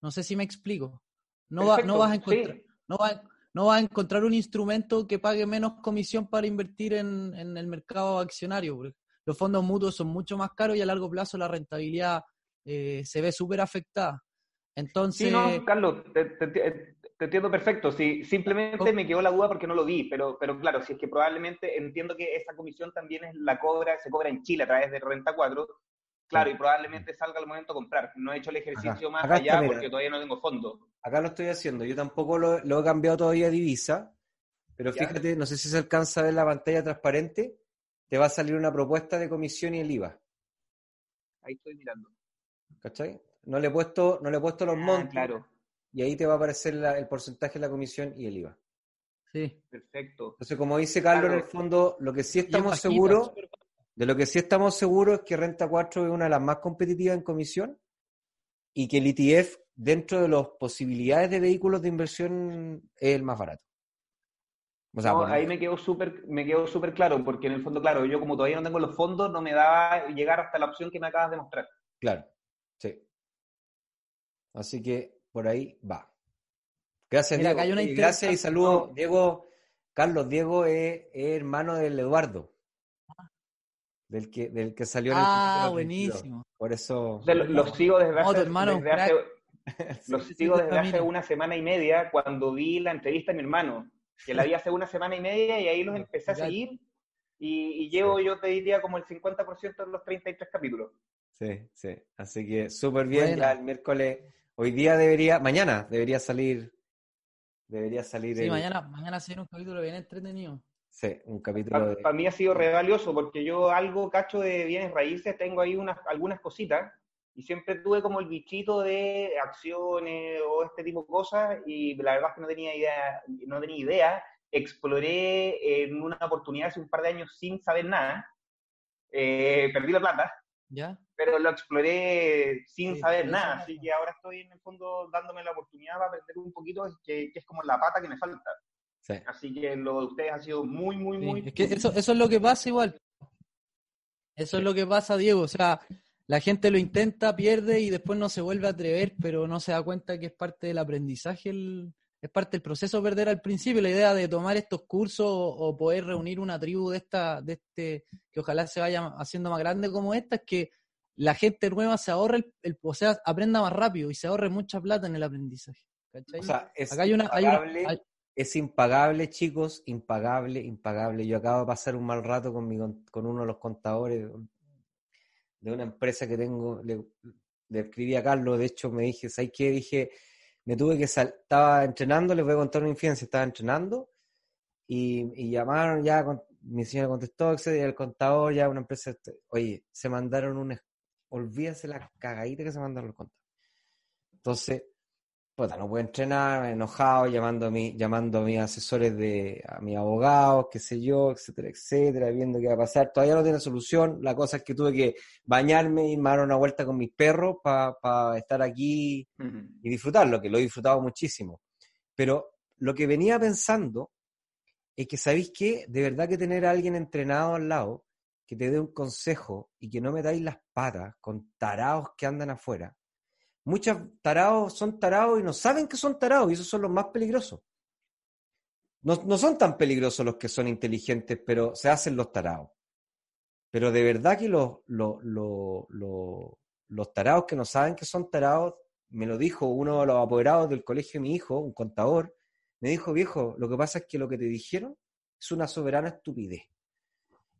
No sé si me explico. No vas a encontrar un instrumento que pague menos comisión para invertir en el mercado accionario, porque los fondos mutuos son mucho más caros y a largo plazo la rentabilidad se ve súper afectada. Entonces... Sí, no, Carlos, te entiendo perfecto. Sí, simplemente me quedó la duda porque no lo vi, pero claro, si es que probablemente entiendo que esa comisión también se cobra en Chile a través de Renta4, claro, y probablemente salga al momento de comprar. No he hecho el ejercicio más allá porque todavía no tengo fondos. Acá lo estoy haciendo. Yo tampoco lo he cambiado todavía a divisa, pero fíjate, no sé si se alcanza a ver la pantalla transparente. Te va a salir una propuesta de comisión y el IVA. Ahí estoy mirando. ¿Cachai? No le he puesto los montos. Claro. Y ahí te va a aparecer el porcentaje de la comisión y el IVA. Sí. Perfecto. Entonces, como dice Carlos, claro, en el fondo, lo que sí estamos seguros es que Renta4 es una de las más competitivas en comisión y que el ETF, dentro de las posibilidades de vehículos de inversión, es el más barato. O sea, no, ahí me quedó súper claro, porque en el fondo, claro, yo como todavía no tengo los fondos, no me da llegar hasta la opción que me acabas de mostrar. Claro, sí. Así que por ahí va. Gracias, mira, Diego. Gracias y saludos, Diego. Carlos, Diego es hermano del Eduardo, del que salió en el... Ah, buenísimo. Por eso... O sea, los sigo desde hace... hermano, desde hace una semana y media cuando vi la entrevista de mi hermano. Que la vi hace una semana y media y ahí los empecé a seguir y llevo, yo te diría, como el 50% de los 33 capítulos. Sí, sí. Así que súper bien. Bueno. Ya el miércoles, mañana debería salir. Sí, mañana será un capítulo bien entretenido. Sí, un capítulo. Para mí ha sido re valioso porque yo algo cacho de bienes raíces, tengo ahí algunas cositas. Y siempre tuve como el bichito de acciones o este tipo de cosas, y la verdad es que no tenía idea. Exploré en una oportunidad hace un par de años sin saber nada. Perdí la plata, ¿ya? Pero lo exploré sin saber nada. Así que ahora estoy en el fondo dándome la oportunidad para aprender un poquito, que es como la pata que me falta. Sí. Así que lo de ustedes ha sido muy, muy, muy... Es que eso es lo que pasa igual. Eso es lo que pasa, Diego. O sea... La gente lo intenta, pierde y después no se vuelve a atrever, pero no se da cuenta que es parte del aprendizaje, es parte del proceso perder al principio. La idea de tomar estos cursos o poder reunir una tribu de este que ojalá se vaya haciendo más grande como esta, es que la gente nueva se ahorra, o sea, aprenda más rápido y se ahorre mucha plata en el aprendizaje. ¿Cachai? O sea, es acá hay una... Es impagable, chicos, impagable. Yo acabo de pasar un mal rato con uno de los contadores de una empresa que tengo. Le escribí a Carlos, de hecho me dije, ¿sabes qué? Dije, me tuve que estaba entrenando, les voy a contar una infidencia, estaba entrenando y llamaron ya, mi señora contestó, etc., el contador ya, una empresa, oye, se mandaron olvídase la cagadita que se mandaron los contadores. Entonces, puta, no puedo entrenar, enojado, llamando a mis asesores, a mis abogados, qué sé yo, etcétera, etcétera, viendo qué va a pasar. Todavía no tiene solución. La cosa es que tuve que bañarme y me dar una vuelta con mis perros para estar aquí y disfrutarlo, que lo he disfrutado muchísimo. Pero lo que venía pensando es que, ¿sabéis qué? De verdad que tener a alguien entrenado al lado, que te dé un consejo y que no metáis las patas con tarados que andan afuera. Muchos tarados son tarados y no saben que son tarados, y esos son los más peligrosos. No son tan peligrosos los que son inteligentes, pero se hacen los tarados. Pero de verdad que los tarados que no saben que son tarados, me lo dijo uno de los apoderados del colegio de mi hijo, un contador, me dijo, viejo, lo que pasa es que lo que te dijeron es una soberana estupidez.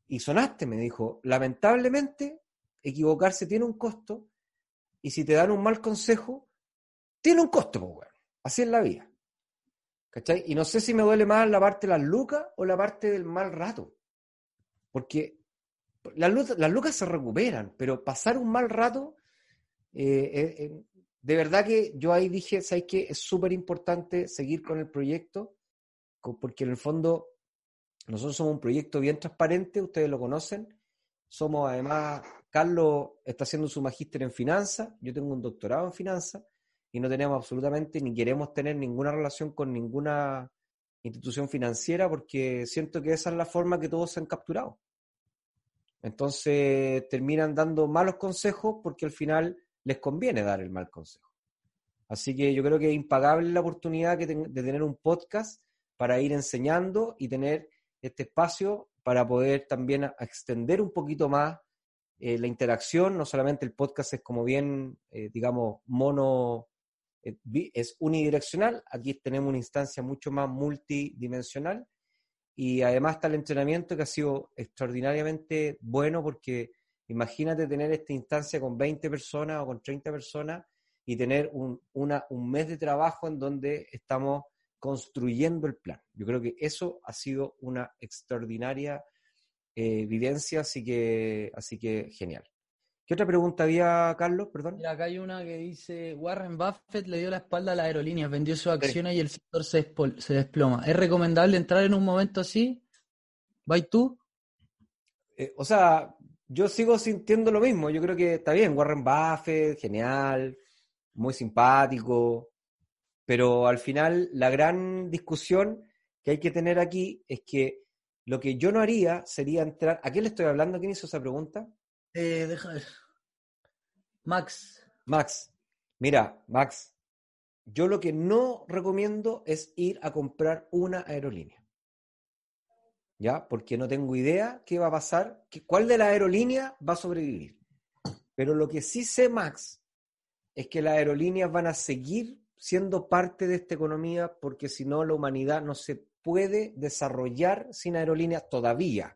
Y sonaste, me dijo, lamentablemente equivocarse tiene un costo. Y si te dan un mal consejo, tiene un costo, pues, bueno. Así es la vida. ¿Cachai? Y no sé si me duele más la parte de las lucas o la parte del mal rato. Porque las lucas se recuperan, pero pasar un mal rato, de verdad que yo ahí dije, ¿sabes qué? Es súper importante seguir con el proyecto, porque en el fondo nosotros somos un proyecto bien transparente, ustedes lo conocen. Somos además, Carlos está haciendo su magíster en finanzas, yo tengo un doctorado en finanzas y no tenemos absolutamente ni queremos tener ninguna relación con ninguna institución financiera porque siento que esa es la forma que todos se han capturado. Entonces terminan dando malos consejos porque al final les conviene dar el mal consejo. Así que yo creo que es impagable la oportunidad de tener un podcast para ir enseñando y tener este espacio para poder también extender un poquito más la interacción. No solamente el podcast es como bien, digamos, es unidireccional. Aquí tenemos una instancia mucho más multidimensional y además está el entrenamiento que ha sido extraordinariamente bueno porque imagínate tener esta instancia con 20 personas o con 30 personas y tener un mes de trabajo en donde estamos construyendo el plan. Yo creo que eso ha sido una extraordinaria vivencia, así que genial. ¿Qué otra pregunta había, Carlos? Perdón. Mira, acá hay una que dice, Warren Buffett le dio la espalda a las aerolíneas, vendió sus acciones y el sector se desploma. ¿Es recomendable entrar en un momento así? ¿Vas tú? O sea, yo sigo sintiendo lo mismo. Yo creo que está bien, Warren Buffett, genial, muy simpático. Pero al final la gran discusión que hay que tener aquí es que lo que yo no haría sería entrar... ¿A quién le estoy hablando? ¿Quién hizo esa pregunta? Deja ver. Max. Mira, Max, yo lo que no recomiendo es ir a comprar una aerolínea. ¿Ya? Porque no tengo idea qué va a pasar, cuál de las aerolíneas va a sobrevivir. Pero lo que sí sé, Max, es que las aerolíneas van a seguir siendo parte de esta economía, porque si no la humanidad no se puede desarrollar sin aerolíneas todavía.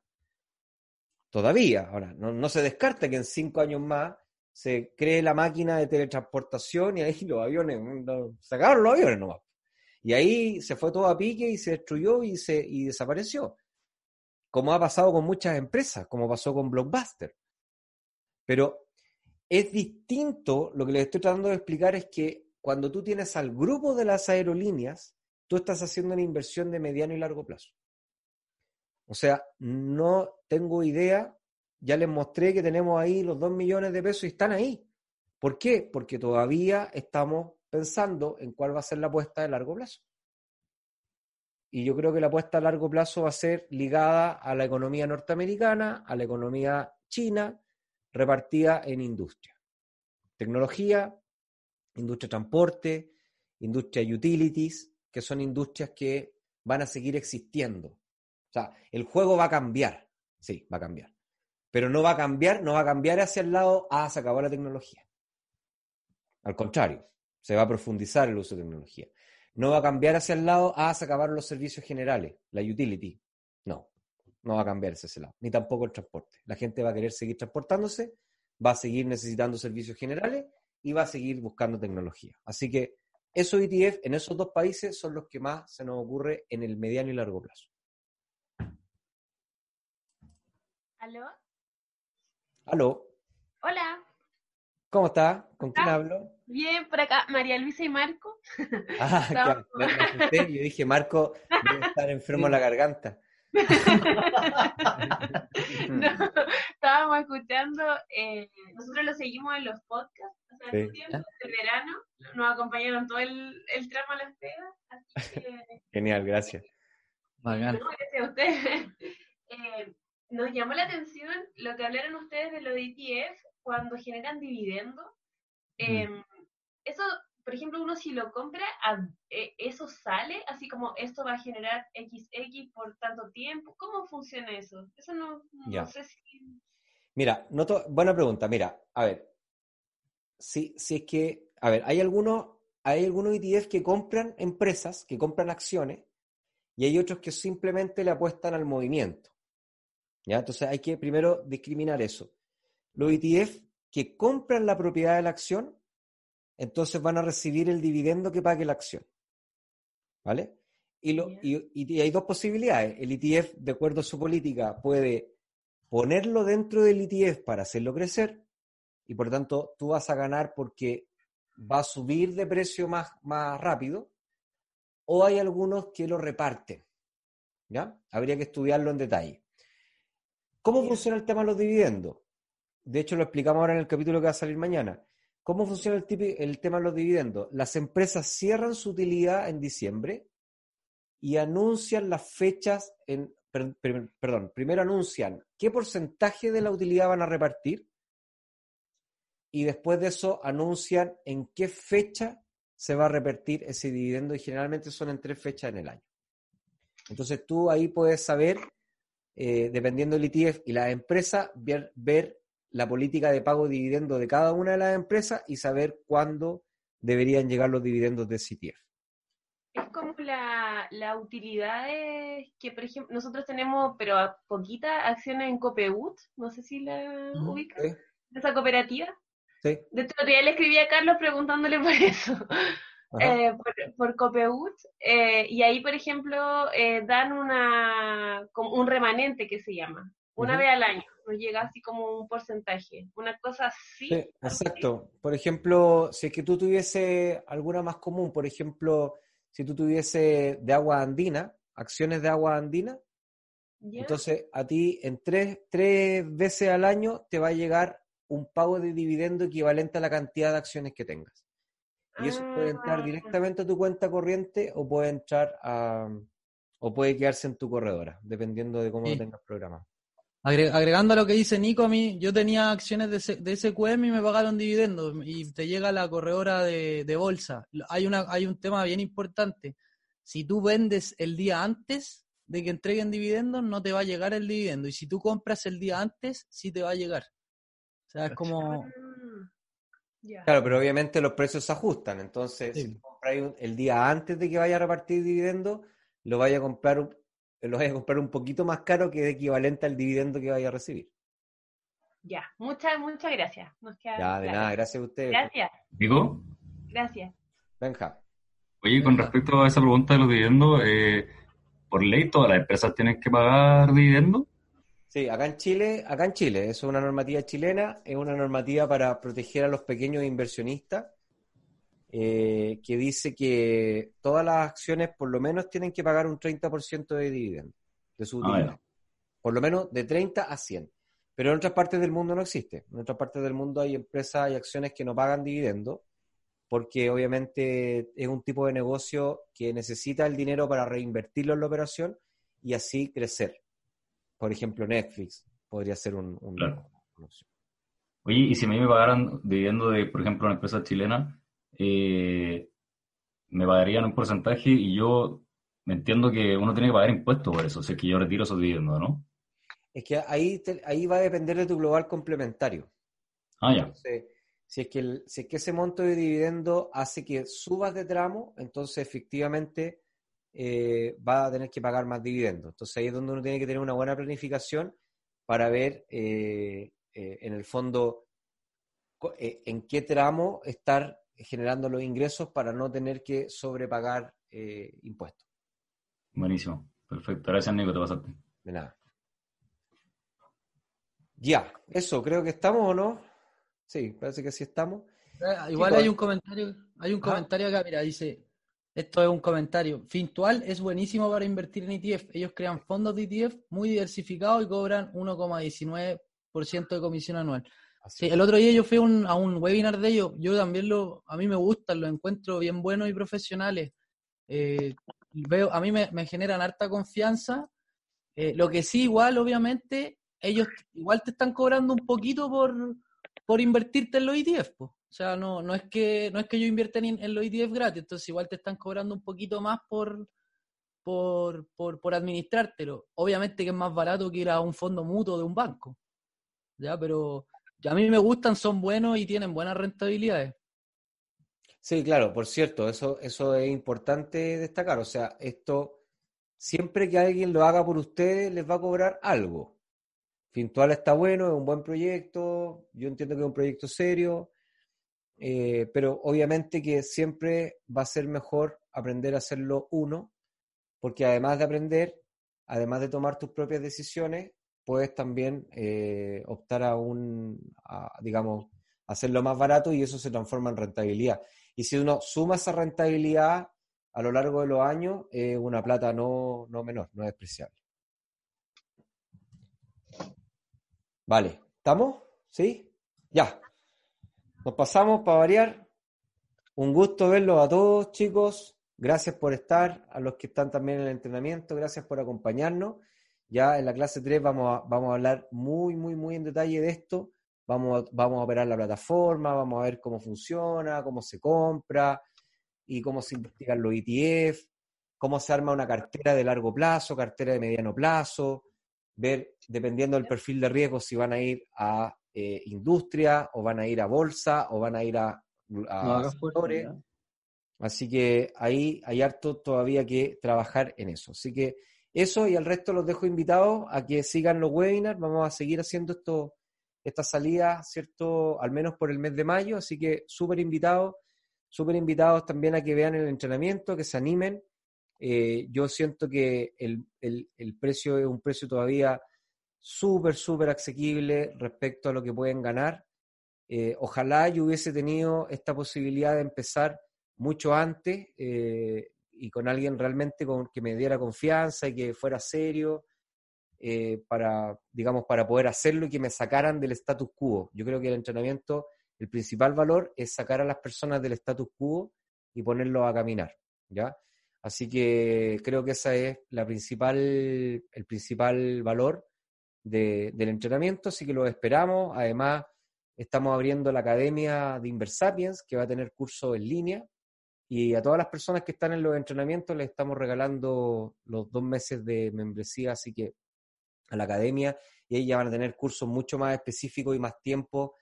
Ahora, no se descarta que en 5 años más se cree la máquina de teletransportación y ahí los aviones, sacaron los aviones nomás. Y ahí se fue todo a pique y se destruyó y desapareció. Como ha pasado con muchas empresas, como pasó con Blockbuster. Pero es distinto, lo que les estoy tratando de explicar es que cuando tú tienes al grupo de las aerolíneas, tú estás haciendo una inversión de mediano y largo plazo. O sea, no tengo idea, ya les mostré que tenemos ahí los 2 millones de pesos y están ahí. ¿Por qué? Porque todavía estamos pensando en cuál va a ser la apuesta de largo plazo. Y yo creo que la apuesta a largo plazo va a ser ligada a la economía norteamericana, a la economía china, repartida en industria. Tecnología, industria de transporte, industria utilities, que son industrias que van a seguir existiendo. O sea, el juego va a cambiar. Sí, va a cambiar. pero no va a cambiar, no va a cambiar hacia el lado, se acabó la tecnología. Al contrario, se va a profundizar el uso de tecnología. No va a cambiar hacia el lado, se acabaron los servicios generales, la utility. No, no va a cambiarse ese lado, ni tampoco el transporte. La gente va a querer seguir transportándose, va a seguir necesitando servicios generales y va a seguir buscando tecnología. Así que esos ETF en esos dos países son los que más se nos ocurre en el mediano y largo plazo. ¿Aló? ¿Aló? Hola. ¿Cómo está? ¿Con quién hablo? Bien, por acá, María Luisa y Marco. Ah, claro, me asusté y yo dije, Marco debe estar enfermo en la garganta. No, estábamos escuchando, nosotros lo seguimos en los podcasts hace algún tiempo, este verano, nos acompañaron todo el tramo a las pegas, así que... Genial, gracias. Bacán. No, gracias a ustedes. Nos llamó la atención lo que hablaron ustedes de lo de ETF cuando generan dividendos. Eso, por ejemplo, uno si lo compra, eso sale, así como esto va a generar XX por tanto tiempo. ¿Cómo funciona eso? Eso no sé si... Mira, buena pregunta. Mira, a ver, si es que... A ver, hay algunos ETF que compran empresas, que compran acciones, y hay otros que simplemente le apuestan al movimiento. ¿Ya? Entonces hay que primero discriminar eso. Los ETF que compran la propiedad de la acción, entonces van a recibir el dividendo que pague la acción. ¿Vale? Y hay dos posibilidades. El ETF, de acuerdo a su política, puede ponerlo dentro del ETF para hacerlo crecer y por lo tanto tú vas a ganar porque va a subir de precio más rápido, o hay algunos que lo reparten. ¿Ya? Habría que estudiarlo en detalle. ¿Cómo funciona el tema de los dividendos? De hecho, lo explicamos ahora en el capítulo que va a salir mañana. ¿Cómo funciona el tema de los dividendos? Las empresas cierran su utilidad en diciembre y anuncian las fechas, primero anuncian qué porcentaje de la utilidad van a repartir y después de eso anuncian en qué fecha se va a repartir ese dividendo, y generalmente son en 3 fechas en el año. Entonces tú ahí puedes saber... dependiendo del ETF y la empresa, ver la política de pago de dividendos de cada una de las empresas y saber cuándo deberían llegar los dividendos de ese ETF. Es como la utilidad que, por ejemplo, nosotros tenemos, pero a poquita, acciones en Copeut, no sé si la ubicas, esa cooperativa. Sí. De hecho, ya le escribí a Carlos preguntándole por eso. Por Copeut, y ahí, por ejemplo, dan un remanente que se llama, una vez al año, nos llega así como un porcentaje, una cosa así. Sí, exacto. Por ejemplo, si es que tú tuviese alguna más común, por ejemplo, si tú tuviese de Agua Andina, acciones de Agua Andina, entonces a ti en 3 veces al año te va a llegar un pago de dividendo equivalente a la cantidad de acciones que tengas. Y eso puede entrar directamente a tu cuenta corriente o puede entrar o puede quedarse en tu corredora, dependiendo de cómo lo tengas programado. Agregando a lo que dice Nico, a mí, yo tenía acciones de SQM y me pagaron dividendos y te llega la corredora de bolsa. Hay un tema bien importante. Si tú vendes el día antes de que entreguen dividendos, no te va a llegar el dividendo. Y si tú compras el día antes, sí te va a llegar. O sea, es como... Claro, pero obviamente los precios se ajustan, entonces si compráis el día antes de que vaya a repartir dividendos, lo vaya a comprar un poquito más caro que es equivalente al dividendo que vaya a recibir. Ya, muchas gracias. Nos queda nada, gracias a ustedes. Gracias. ¿Digo? Gracias. Benja. Oye, con respecto a esa pregunta de los dividendos, ¿por ley todas las empresas tienen que pagar dividendos? Sí, acá en Chile, es una normativa chilena, es una normativa para proteger a los pequeños inversionistas, que dice que todas las acciones por lo menos tienen que pagar un 30% de dividendo, de su utilidad. Por lo menos de 30 a 100. Pero en otras partes del mundo no existe. En otras partes del mundo hay empresas y acciones que no pagan dividendo, porque obviamente es un tipo de negocio que necesita el dinero para reinvertirlo en la operación y así crecer. Por ejemplo, Netflix podría ser un claro. Oye, y si a mí me pagaran dividendo de, por ejemplo, una empresa chilena, me pagarían un porcentaje y yo me entiendo que uno tiene que pagar impuestos por eso, o sea, que yo retiro esos dividendos, ¿no? Es que ahí va a depender de tu global complementario. Ah, ya. Entonces, si es que ese monto de dividendo hace que subas de tramo, entonces efectivamente va a tener que pagar más dividendos. Entonces ahí es donde uno tiene que tener una buena planificación para ver en el fondo en qué tramo estar generando los ingresos para no tener que sobrepagar impuestos. Buenísimo, perfecto. Gracias, Nico, te pasaste. De nada. Ya, eso, creo que estamos, ¿o no? Sí, parece que sí estamos. Igual hay un comentario, acá, mira, dice, esto es un comentario. Fintual es buenísimo para invertir en ETF. Ellos crean fondos de ETF muy diversificados y cobran 1,19% de comisión anual. Sí, el otro día yo fui a un webinar de ellos. Yo también a mí me gustan, los encuentro bien buenos y profesionales. A mí me generan harta confianza. Lo que sí, igual, obviamente, ellos igual te están cobrando un poquito por invertirte en los ETF, po. O sea, no es que yo invierta en los ETF gratis, entonces igual te están cobrando un poquito más por administrártelo. Obviamente que es más barato que ir a un fondo mutuo de un banco, ¿ya? Pero a mí me gustan, son buenos y tienen buenas rentabilidades. Sí, claro, por cierto, eso es importante destacar. O sea, esto, siempre que alguien lo haga por ustedes, les va a cobrar algo. Fintual está bueno, es un buen proyecto, yo entiendo que es un proyecto serio, pero obviamente que siempre va a ser mejor aprender a hacerlo uno, porque además de aprender, además de tomar tus propias decisiones, puedes también optar digamos, hacerlo más barato y eso se transforma en rentabilidad. Y si uno suma esa rentabilidad a lo largo de los años, es una plata no menor, no despreciable. Vale, ¿estamos? ¿Sí? Ya. Nos pasamos para variar. Un gusto verlos a todos, chicos. Gracias por estar, a los que están también en el entrenamiento. Gracias por acompañarnos. Ya en la clase 3 vamos a hablar muy, muy, muy en detalle de esto. Vamos a operar la plataforma, vamos a ver cómo funciona, cómo se compra y cómo se investigan los ETF, cómo se arma una cartera de largo plazo, cartera de mediano plazo, ver, dependiendo del perfil de riesgo, si van a ir a industria o van a ir a bolsa o van a ir a sectores. Así que ahí hay harto todavía que trabajar en eso. Así que eso y al resto los dejo invitados a que sigan los webinars. Vamos a seguir haciendo esta salida, ¿cierto? Al menos por el mes de mayo. Así que súper invitados también a que vean el entrenamiento, que se animen. Yo siento que el precio es un precio todavía súper asequible respecto a lo que pueden ganar. Ojalá yo hubiese tenido esta posibilidad de empezar mucho antes y con alguien realmente que me diera confianza y que fuera serio para poder hacerlo y que me sacaran del status quo. Yo creo que el entrenamiento, el principal valor es sacar a las personas del status quo y ponerlos a caminar, ¿ya? Así que creo que ese es el principal valor del entrenamiento, así que lo esperamos. Además, estamos abriendo la Academia de Inversapiens, que va a tener cursos en línea, y a todas las personas que están en los entrenamientos les estamos regalando los 2 meses de membresía, así que a la Academia, y ahí ya van a tener cursos mucho más específicos y más tiempo,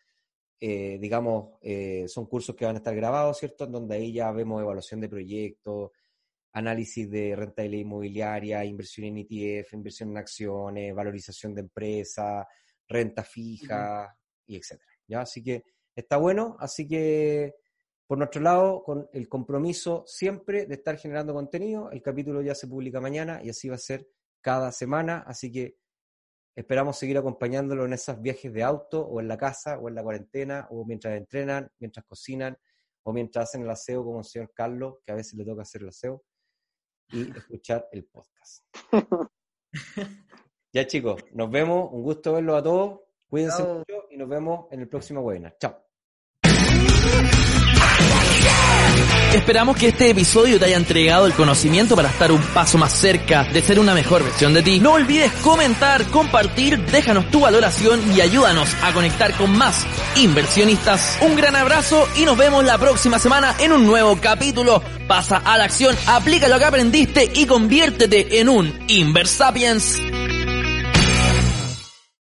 son cursos que van a estar grabados, ¿cierto? En donde ahí ya vemos evaluación de proyectos, análisis de rentabilidad inmobiliaria, inversión en ETF, inversión en acciones, valorización de empresas, renta fija, y etcétera, ¿ya? Así que está bueno. Así que por nuestro lado, con el compromiso siempre de estar generando contenido, el capítulo ya se publica mañana y así va a ser cada semana. Así que esperamos seguir acompañándolo en esos viajes de auto, o en la casa, o en la cuarentena, o mientras entrenan, mientras cocinan, o mientras hacen el aseo, como el señor Carlos, que a veces le toca hacer el aseo, y escuchar el podcast. Ya, chicos, nos vemos. Un gusto verlos a todos. Cuídense mucho y nos vemos en el próximo webinar. Chao. Esperamos que este episodio te haya entregado el conocimiento para estar un paso más cerca de ser una mejor versión de ti. No olvides comentar, compartir, déjanos tu valoración y ayúdanos a conectar con más inversionistas. Un gran abrazo y nos vemos la próxima semana en un nuevo capítulo. Pasa a la acción, aplica lo que aprendiste y conviértete en un Inversapiens.